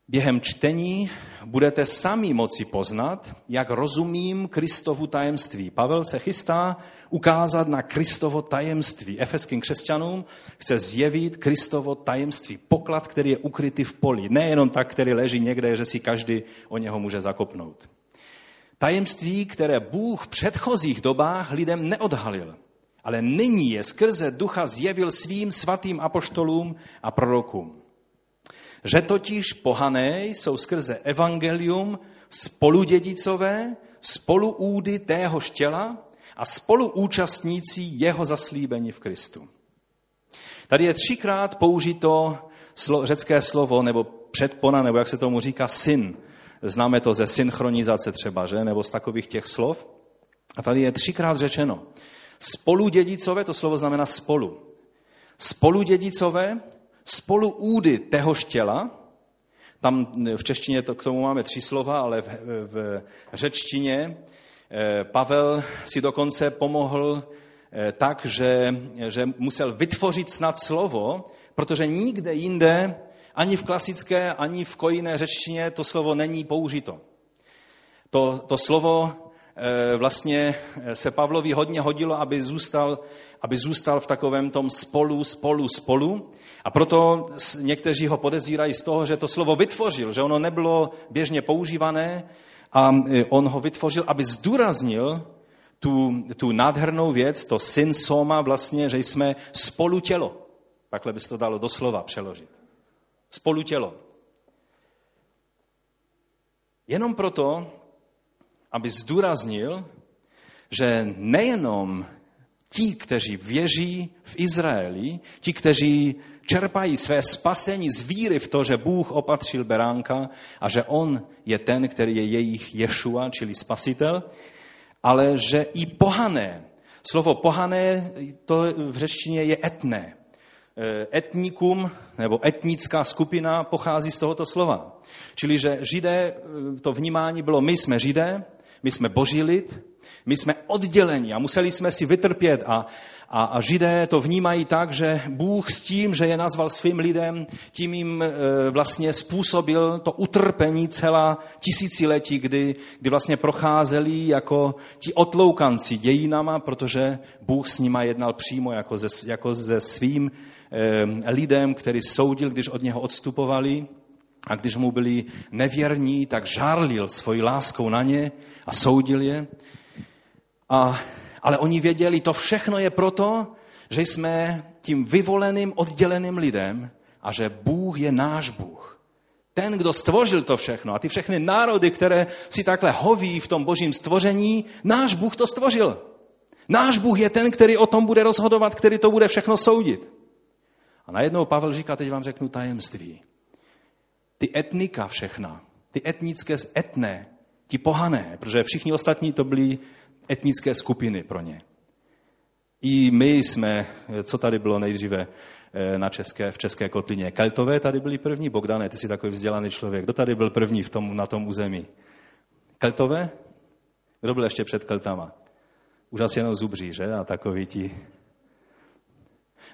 Během čtení budete sami moci poznat, jak rozumím Kristovu tajemství. Pavel se chystá ukázat na Kristovo tajemství. Efeským křesťanům chce zjevit Kristovo tajemství, poklad, který je ukrytý v poli. Nejenom tak, který leží někde, že si každý o něho může zakopnout. Tajemství, které Bůh v předchozích dobách lidem neodhalil, ale nyní je skrze ducha zjevil svým svatým apoštolům a prorokům. Že totiž pohané jsou skrze evangelium spoludědicové, spoluúdy téhož těla a spoluúčastníci jeho zaslíbení v Kristu. Tady je třikrát použito slo, řecké slovo, nebo předpona, nebo jak se tomu říká, syn. Známe to ze synchronizace třeba, že? Nebo z takových těch slov. A tady je třikrát řečeno. Spoludědicové, to slovo znamená spolu. Spoludědicové, spoluúdy téhož těla, tam v češtině to, k tomu máme tři slova, ale v, v řečtině Pavel si dokonce pomohl tak, že, že musel vytvořit snad slovo, protože nikde jinde, ani v klasické, ani v kojiné řečtině to slovo není použito. To, to slovo vlastně se Pavlovi hodně hodilo, aby zůstal, aby zůstal v takovém tom spolu, spolu, spolu. A proto někteří ho podezírají z toho, že to slovo vytvořil, že ono nebylo běžně používané a on ho vytvořil, aby zdůraznil tu, tu nádhernou věc, to syn soma vlastně, že jsme spolu tělo. Takhle by se to dalo doslova přeložit. Spolu tělo. Jenom proto, aby zdůraznil, že nejenom ti, kteří věří v Izraeli, ti, kteří čerpají své spasení z víry v to, že Bůh opatřil Beránka a že on je ten, který je jejich Ješua, čili spasitel, ale že i pohané, slovo pohané to v řečtině je etné. Etnikum nebo etnická skupina pochází z tohoto slova. Čili, že Židé, to vnímání bylo, my jsme Židé, my jsme boží lid, my jsme odděleni a museli jsme si vytrpět a, a, a Židé to vnímají tak, že Bůh s tím, že je nazval svým lidem, tím jim e, vlastně způsobil to utrpení celá tisíciletí, kdy, kdy vlastně procházeli jako ti otloukanci dějinama, protože Bůh s nima jednal přímo jako ze, jako ze svým e, lidem, který soudil, když od něho odstupovali. A když mu byli nevěrní, tak žárlil svojí láskou na ně a soudil je. A, ale oni věděli, to všechno je proto, že jsme tím vyvoleným, odděleným lidem a že Bůh je náš Bůh. Ten, kdo stvořil to všechno a ty všechny národy, které si takhle hoví v tom božím stvoření, náš Bůh to stvořil. Náš Bůh je ten, který o tom bude rozhodovat, který to bude všechno soudit. A najednou Pavel říká, teď vám řeknu tajemství. Ty etnika všechna, ty etnické etné, ti pohané, protože všichni ostatní to byly etnické skupiny pro ně. I my jsme, co tady bylo nejdříve na české, v České kotlině, Keltové tady byli první, Bogdane, ty jsi takový vzdělaný člověk, kdo tady byl první v tom, na tom území? Keltové? Kdo byl ještě před Keltama? Už asi jenom Zubří, že? A takový ti...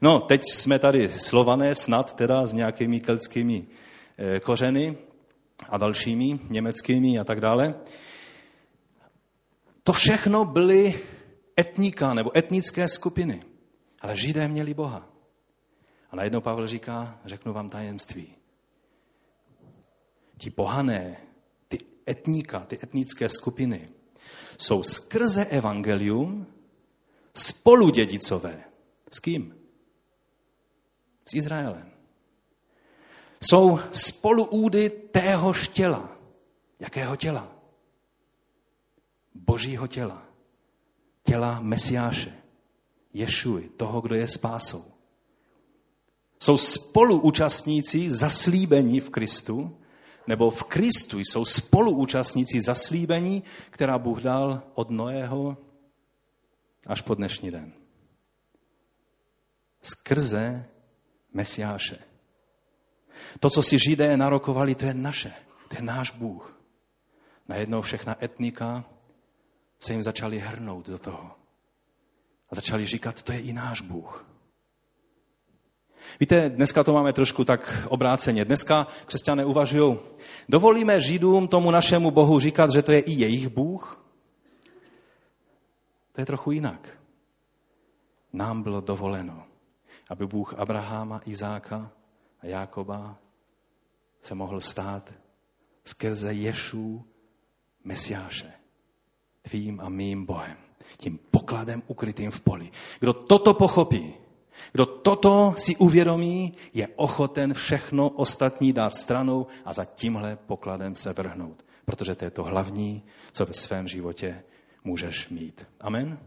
No, teď jsme tady Slované, snad teda s nějakými keltskými kořeny a dalšími, německými a tak dále. To všechno byly etnika nebo etnické skupiny. Ale Židé měli Boha. A najednou Pavel říká, řeknu vám tajemství. Ti pohané, ty etníka, ty etnické skupiny jsou skrze evangelium spoludědicové. S kým? S Izraelem. Jsou spoluúdy téhož těla. Jakého těla? Božího těla. Těla Mesiáše. Ješuji, toho, kdo je spásou. Jsou spoluúčastníci zaslíbení v Kristu, nebo v Kristu jsou spoluúčastníci zaslíbení, která Bůh dal od Noého až po dnešní den. Skrze Mesiáše. To, co si Židé narokovali, to je naše, to je náš Bůh. Najednou všechna etnika se jim začali hrnout do toho. A začali říkat, to je i náš Bůh. Víte, dneska to máme trošku tak obráceně. Dneska křesťané uvažují, dovolíme Židům, tomu našemu Bohu, říkat, že to je i jejich Bůh? To je trochu jinak. Nám bylo dovoleno, aby Bůh Abrahama, Izáka a Jakoba se mohl stát skrze Ješu Mesiáše, tvým a mým Bohem, tím pokladem ukrytým v poli. Kdo toto pochopí, kdo toto si uvědomí, je ochoten všechno ostatní dát stranou a za tímhle pokladem se vrhnout. Protože to je to hlavní, co ve svém životě můžeš mít. Amen?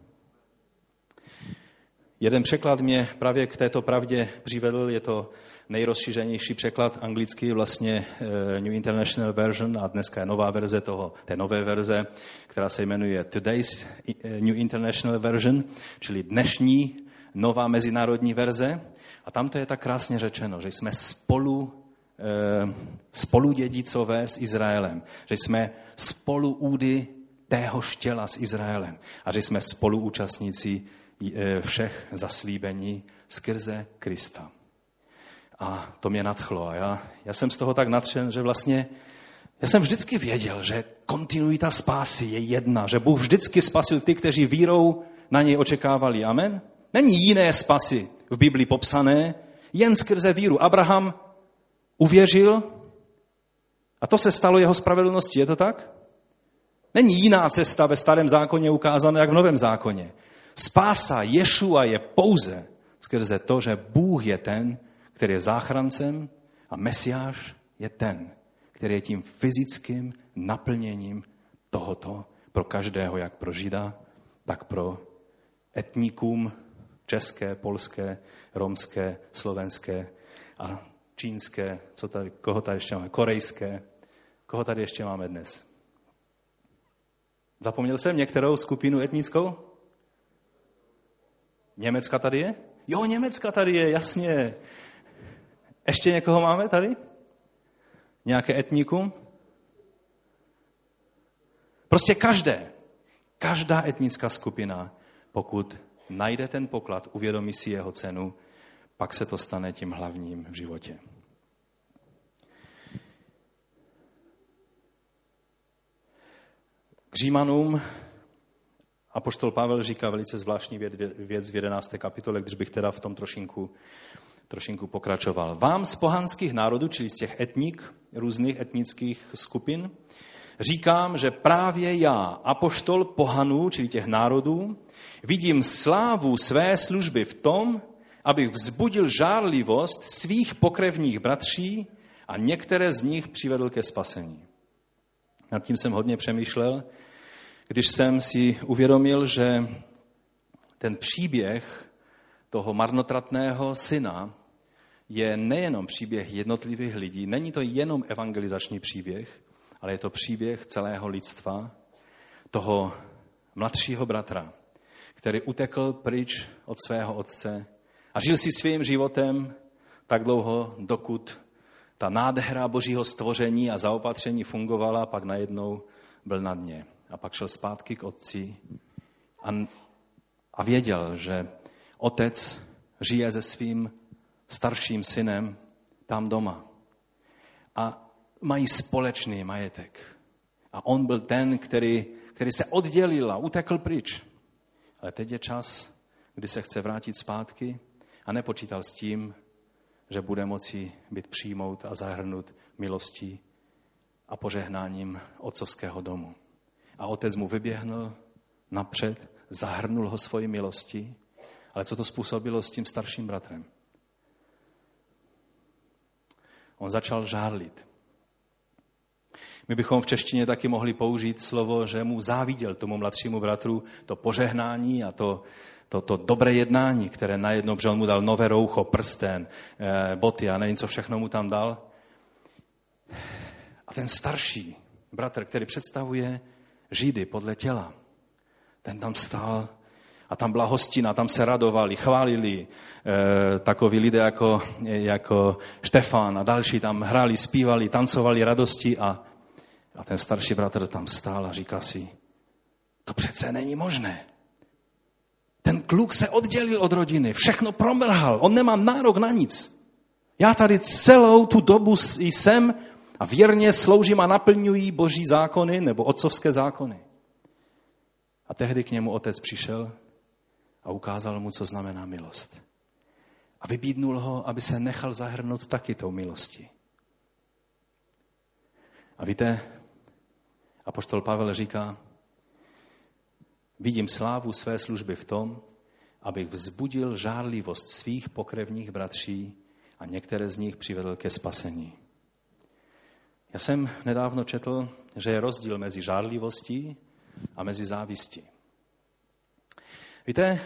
Jeden překlad mě právě k této pravdě přivedl, je to nejrozšířenější překlad anglický, vlastně New International Version, a dneska je nová verze toho, té nové verze, která se jmenuje Today's New International Version, čili dnešní nová mezinárodní verze. A tam to je tak krásně řečeno, že jsme spolu, spoludědicové s Izraelem, že jsme spoluúdy téhož těla s Izraelem a že jsme spoluúčastníci všech zaslíbení skrze Krista. A to mě nadchlo. A já, já jsem z toho tak nadšen, že vlastně já jsem vždycky věděl, že kontinuita spásy je jedna, že Bůh vždycky spasil ty, kteří vírou na něj očekávali. Amen? Není jiné spasy v Biblii popsané, jen skrze víru. Abraham uvěřil a to se stalo jeho spravedlností, je to tak? Není jiná cesta ve starém zákoně ukázaná, jak v novém zákoně. Spása Ješua je pouze skrze to, že Bůh je ten, který je záchrancem a Mesiáš je ten, který je tím fyzickým naplněním tohoto pro každého, jak pro Žida, tak pro etnikum české, polské, romské, slovenské a čínské, co tady, koho tady ještě máme, korejské, koho tady ještě máme dnes. Zapomněl jsem některou skupinu etnickou? Německa tady je? Jo, Německa tady je, jasně. Ještě někoho máme tady? Nějaké etnikum? Prostě každé, každá etnická skupina, pokud najde ten poklad, uvědomí si jeho cenu, pak se to stane tím hlavním v životě. K Římanům apoštol Pavel říká velice zvláštní věc v jedenácté kapitole, když bych teda v tom trošinku, trošinku pokračoval. Vám z pohanských národů, čili z těch etnik, různých etnických skupin, říkám, že právě já, apoštol pohanů, čili těch národů, vidím slávu své služby v tom, abych vzbudil žárlivost svých pokrevních bratří a některé z nich přivedl ke spasení. Nad tím jsem hodně přemýšlel, když jsem si uvědomil, že ten příběh toho marnotratného syna je nejenom příběh jednotlivých lidí, není to jenom evangelizační příběh, ale je to příběh celého lidstva, toho mladšího bratra, který utekl pryč od svého otce a žil si svým životem tak dlouho, dokud ta nádhera božího stvoření a zaopatření fungovala, pak najednou byl na dně. A pak šel zpátky k otci a, a věděl, že otec žije se svým starším synem tam doma. A mají společný majetek. A on byl ten, který, který se oddělil a utekl pryč. Ale teď je čas, kdy se chce vrátit zpátky a nepočítal s tím, že bude moci být přijmout a zahrnut milostí a požehnáním otcovského domu. A otec mu vyběhnul napřed, zahrnul ho svojí milostí, ale co to způsobilo s tím starším bratrem? On začal žárlit. My bychom v češtině taky mohli použít slovo, že mu záviděl tomu mladšímu bratru to požehnání a to, to, to dobré jednání, které najednou, protože on mu dal nové roucho, prsten, boty a nevím, co všechno mu tam dal. A ten starší bratr, který představuje Židy podle těla, ten tam stál a tam byla hostina, tam se radovali, chválili. E, takoví lidé jako, jako Štefan a další tam hráli, zpívali, tancovali radosti a, a ten starší bratr tam stál a říkal si, to přece není možné. Ten kluk se oddělil od rodiny, všechno promrhal, on nemá nárok na nic. Já tady celou tu dobu jsem a věrně sloužím a naplňuji boží zákony nebo otcovské zákony. A tehdy k němu otec přišel a ukázal mu, co znamená milost. A vybídnul ho, aby se nechal zahrnout taky tou milostí. A víte, apoštol Pavel říká, vidím slávu své služby v tom, abych vzbudil žárlivost svých pokrevních bratří a některé z nich přivedl ke spasení. Já jsem nedávno četl, že je rozdíl mezi žárlivostí a mezi závistí. Víte,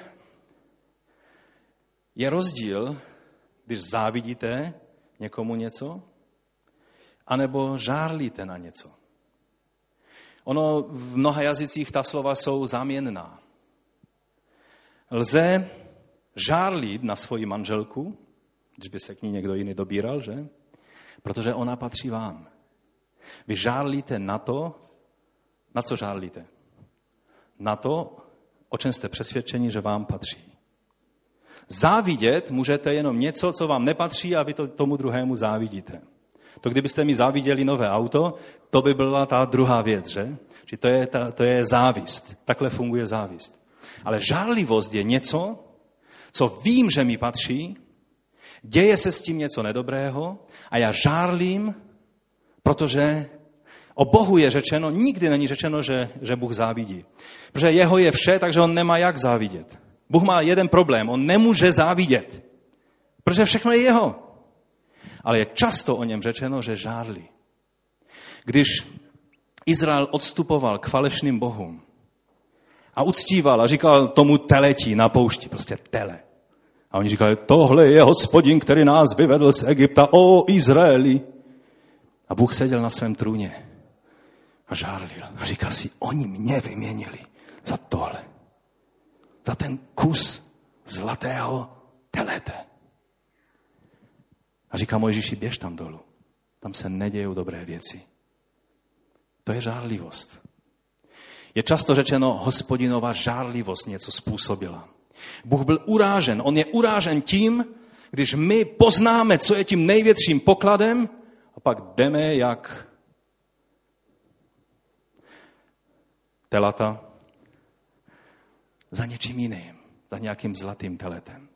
je rozdíl, když závidíte někomu něco, anebo žárlíte na něco. Ono v mnoha jazycích ta slova jsou záměnná. Lze žárlit na svoji manželku, když by se k ní někdo jiný dobíral, že? Protože ona patří vám. Vy žárlíte na to, na co žárlíte? Na to, o čem jste přesvědčeni, že vám patří. Závidět můžete jenom něco, co vám nepatří a vy to tomu druhému závidíte. To kdybyste mi záviděli nové auto, to by byla ta druhá věc, že? Či to je, ta, to je závist. Takhle funguje závist. Ale žárlivost je něco, co vím, že mi patří, děje se s tím něco nedobrého a já žárlím, protože o Bohu je řečeno, nikdy není řečeno, že, že Bůh závidí. Protože jeho je vše, takže on nemá jak závidět. Bůh má jeden problém, on nemůže závidět. Protože všechno je jeho. Ale je často o něm řečeno, že žárlí. Když Izrael odstupoval k falešným bohům a uctíval a říkal tomu teletí na poušti, prostě tele. A oni říkali, tohle je Hospodin, který nás vyvedl z Egypta, o Izraeli. A Bůh seděl na svém trůně. A žárlil. A říkal si, oni mě vyměnili za tohle. Za ten kus zlatého telete. A říká Mojžíši, běž tam dolů. Tam se nedějou dobré věci. To je žárlivost. Je často řečeno, Hospodinova žárlivost něco způsobila. Bůh byl urážen. On je urážen tím, když my poznáme, co je tím největším pokladem a pak jdeme jak telata za něčím jiným, za nějakým zlatým teletem.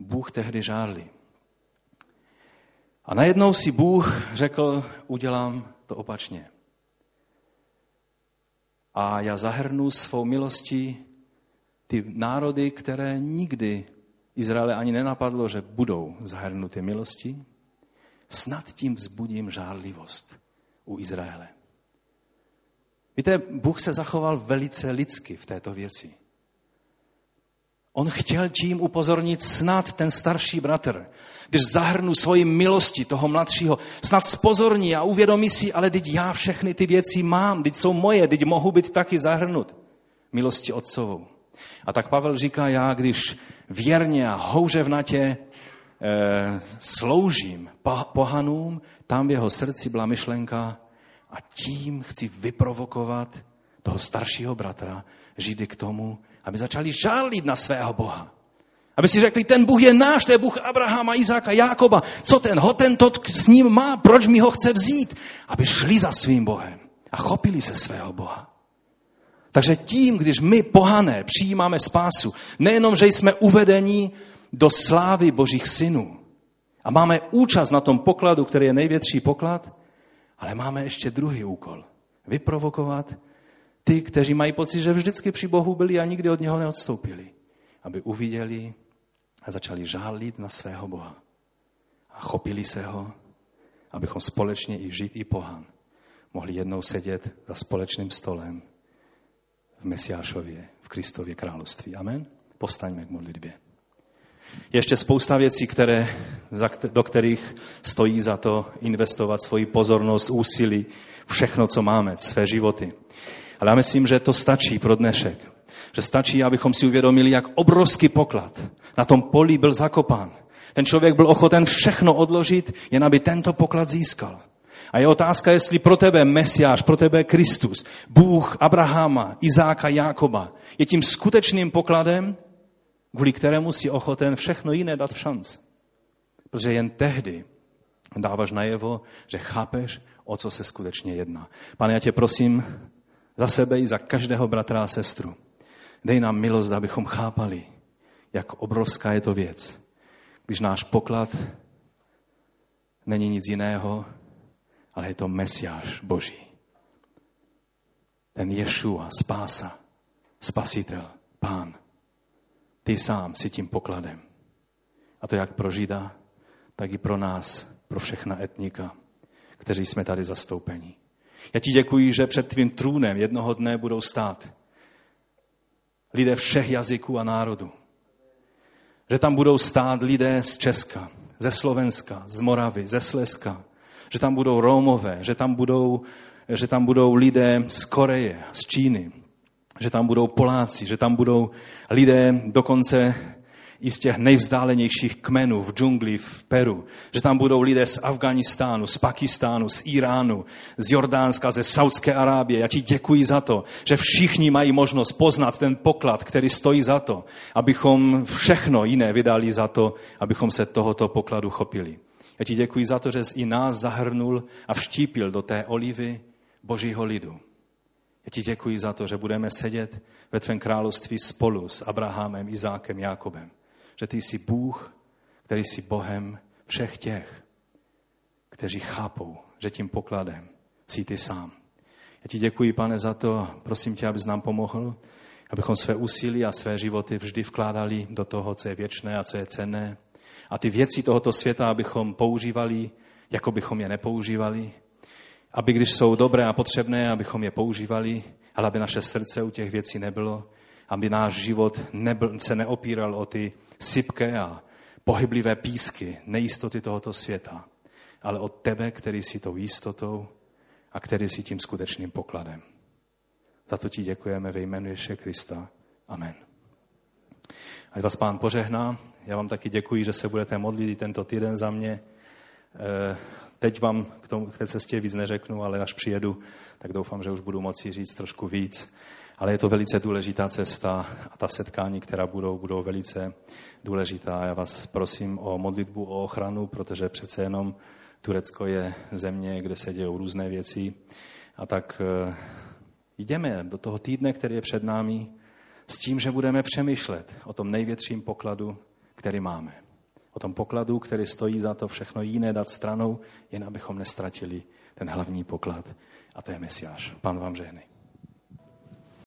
Bůh tehdy žárlí. A najednou si Bůh řekl, udělám to opačně. A já zahrnu svou milostí ty národy, které nikdy Izraele ani nenapadlo, že budou zahrnuty milostí. Snad tím vzbudím žárlivost u Izraele. Víte, Bůh se zachoval velice lidsky v této věci. On chtěl tím upozornit snad ten starší bratr, když zahrnu svoji milosti toho mladšího, snad spozorní a uvědomí si, ale teď já všechny ty věci mám, teď jsou moje, teď mohu být taky zahrnut milosti otcovou. A tak Pavel říká, já když věrně a houževnatě eh, sloužím pohanům, tam v jeho srdci byla myšlenka, a tím chci vyprovokovat toho staršího bratra, Židy, k tomu, aby začali žárlit na svého Boha. Aby si řekli, ten Bůh je náš, to je Bůh Abrahama, Izáka, Jakoba. Co ten hotentot s ním má, proč mi ho chce vzít? Aby šli za svým Bohem a chopili se svého Boha. Takže tím, když my pohané přijímáme spásu, nejenom, že jsme uvedeni do slávy božích synů, A máme účast na tom pokladu, který je největší poklad, ale máme ještě druhý úkol. Vyprovokovat ty, kteří mají pocit, že vždycky při Bohu byli a nikdy od něho neodstoupili, aby uviděli a začali žálit na svého Boha. A chopili se ho, abychom společně i žid, i pohan mohli jednou sedět za společným stolem v Mesiášově, v Kristově království. Amen? Povstaňme k modlitbě. Ještě spousta věcí, které, do kterých stojí za to investovat svoji pozornost, úsilí, všechno, co máme, své životy. Ale já myslím, že to stačí pro dnešek. Že stačí, abychom si uvědomili, jak obrovský poklad na tom poli byl zakopán. Ten člověk byl ochoten všechno odložit, jen aby tento poklad získal. A je otázka, jestli pro tebe Mesiáš, pro tebe Kristus, Bůh Abrahama, Izáka, Jakoba je tím skutečným pokladem, kvůli kterému jsi ochoten všechno jiné dát v šanci. Protože jen tehdy dáváš najevo, že chápeš, o co se skutečně jedná. Pane, já tě prosím za sebe i za každého bratra a sestru. Dej nám milost, abychom chápali, jak obrovská je to věc. Když náš poklad není nic jiného, ale je to Mesiáš Boží. Ten Ješua, spása, spasitel, Pán. Ty sám jsi tím pokladem. A to jak pro Žida, tak i pro nás, pro všechna etnika, kteří jsme tady zastoupeni. Já ti děkuji, že před tvým trůnem jednoho dne budou stát lidé všech jazyků a národů. Že tam budou stát lidé z Česka, ze Slovenska, z Moravy, ze Slezska. Že tam budou Rómové, že tam budou, že tam budou lidé z Koreje, z Číny. Že tam budou Poláci, že tam budou lidé dokonce i z těch nejvzdálenějších kmenů v džungli v Peru, že tam budou lidé z Afganistánu, z Pakistánu, z Iránu, z Jordánska, ze Saudské Arábie. Já ti děkuji za to, že všichni mají možnost poznat ten poklad, který stojí za to, abychom všechno jiné vydali za to, abychom se tohoto pokladu chopili. Já ti děkuji za to, že jsi i nás zahrnul a vštípil do té olivy Božího lidu. Já ti děkuji za to, že budeme sedět ve tvém království spolu s Abrahamem, Izákem, Jakobem. Že ty jsi Bůh, který jsi Bohem všech těch, kteří chápou, že tím pokladem jsi ty sám. Já ti děkuji, Pane, za to. Prosím tě, abys nám pomohl, abychom své úsilí a své životy vždy vkládali do toho, co je věčné a co je cenné. A ty věci tohoto světa, abychom používali, jako bychom je nepoužívali. Aby když jsou dobré a potřebné, abychom je používali, ale aby naše srdce u těch věcí nebylo, aby náš život nebyl, se neopíral o ty sypké a pohyblivé písky, nejistoty tohoto světa, ale od tebe, který jsi tou jistotou a který jsi tím skutečným pokladem. Za to ti děkujeme ve jménu Ježíše Krista. Amen. Ať vás Pán požehná. Já vám taky děkuji, že se budete modlit tento týden za mě. Teď vám k, tomu, k té cestě víc neřeknu, ale až přijedu, tak doufám, že už budu moci říct trošku víc. Ale je to velice důležitá cesta a ta setkání, která budou, budou velice důležitá. Já vás prosím o modlitbu, o ochranu, protože přece jenom Turecko je země, kde se dějou různé věci. A tak e, jdeme do toho týdne, který je před námi, s tím, že budeme přemýšlet o tom největším pokladu, který máme. O tom pokladu, který stojí za to všechno jiné dát stranou, jen abychom nestratili ten hlavní poklad. A to je Mesiáš. Pán vám žehnej.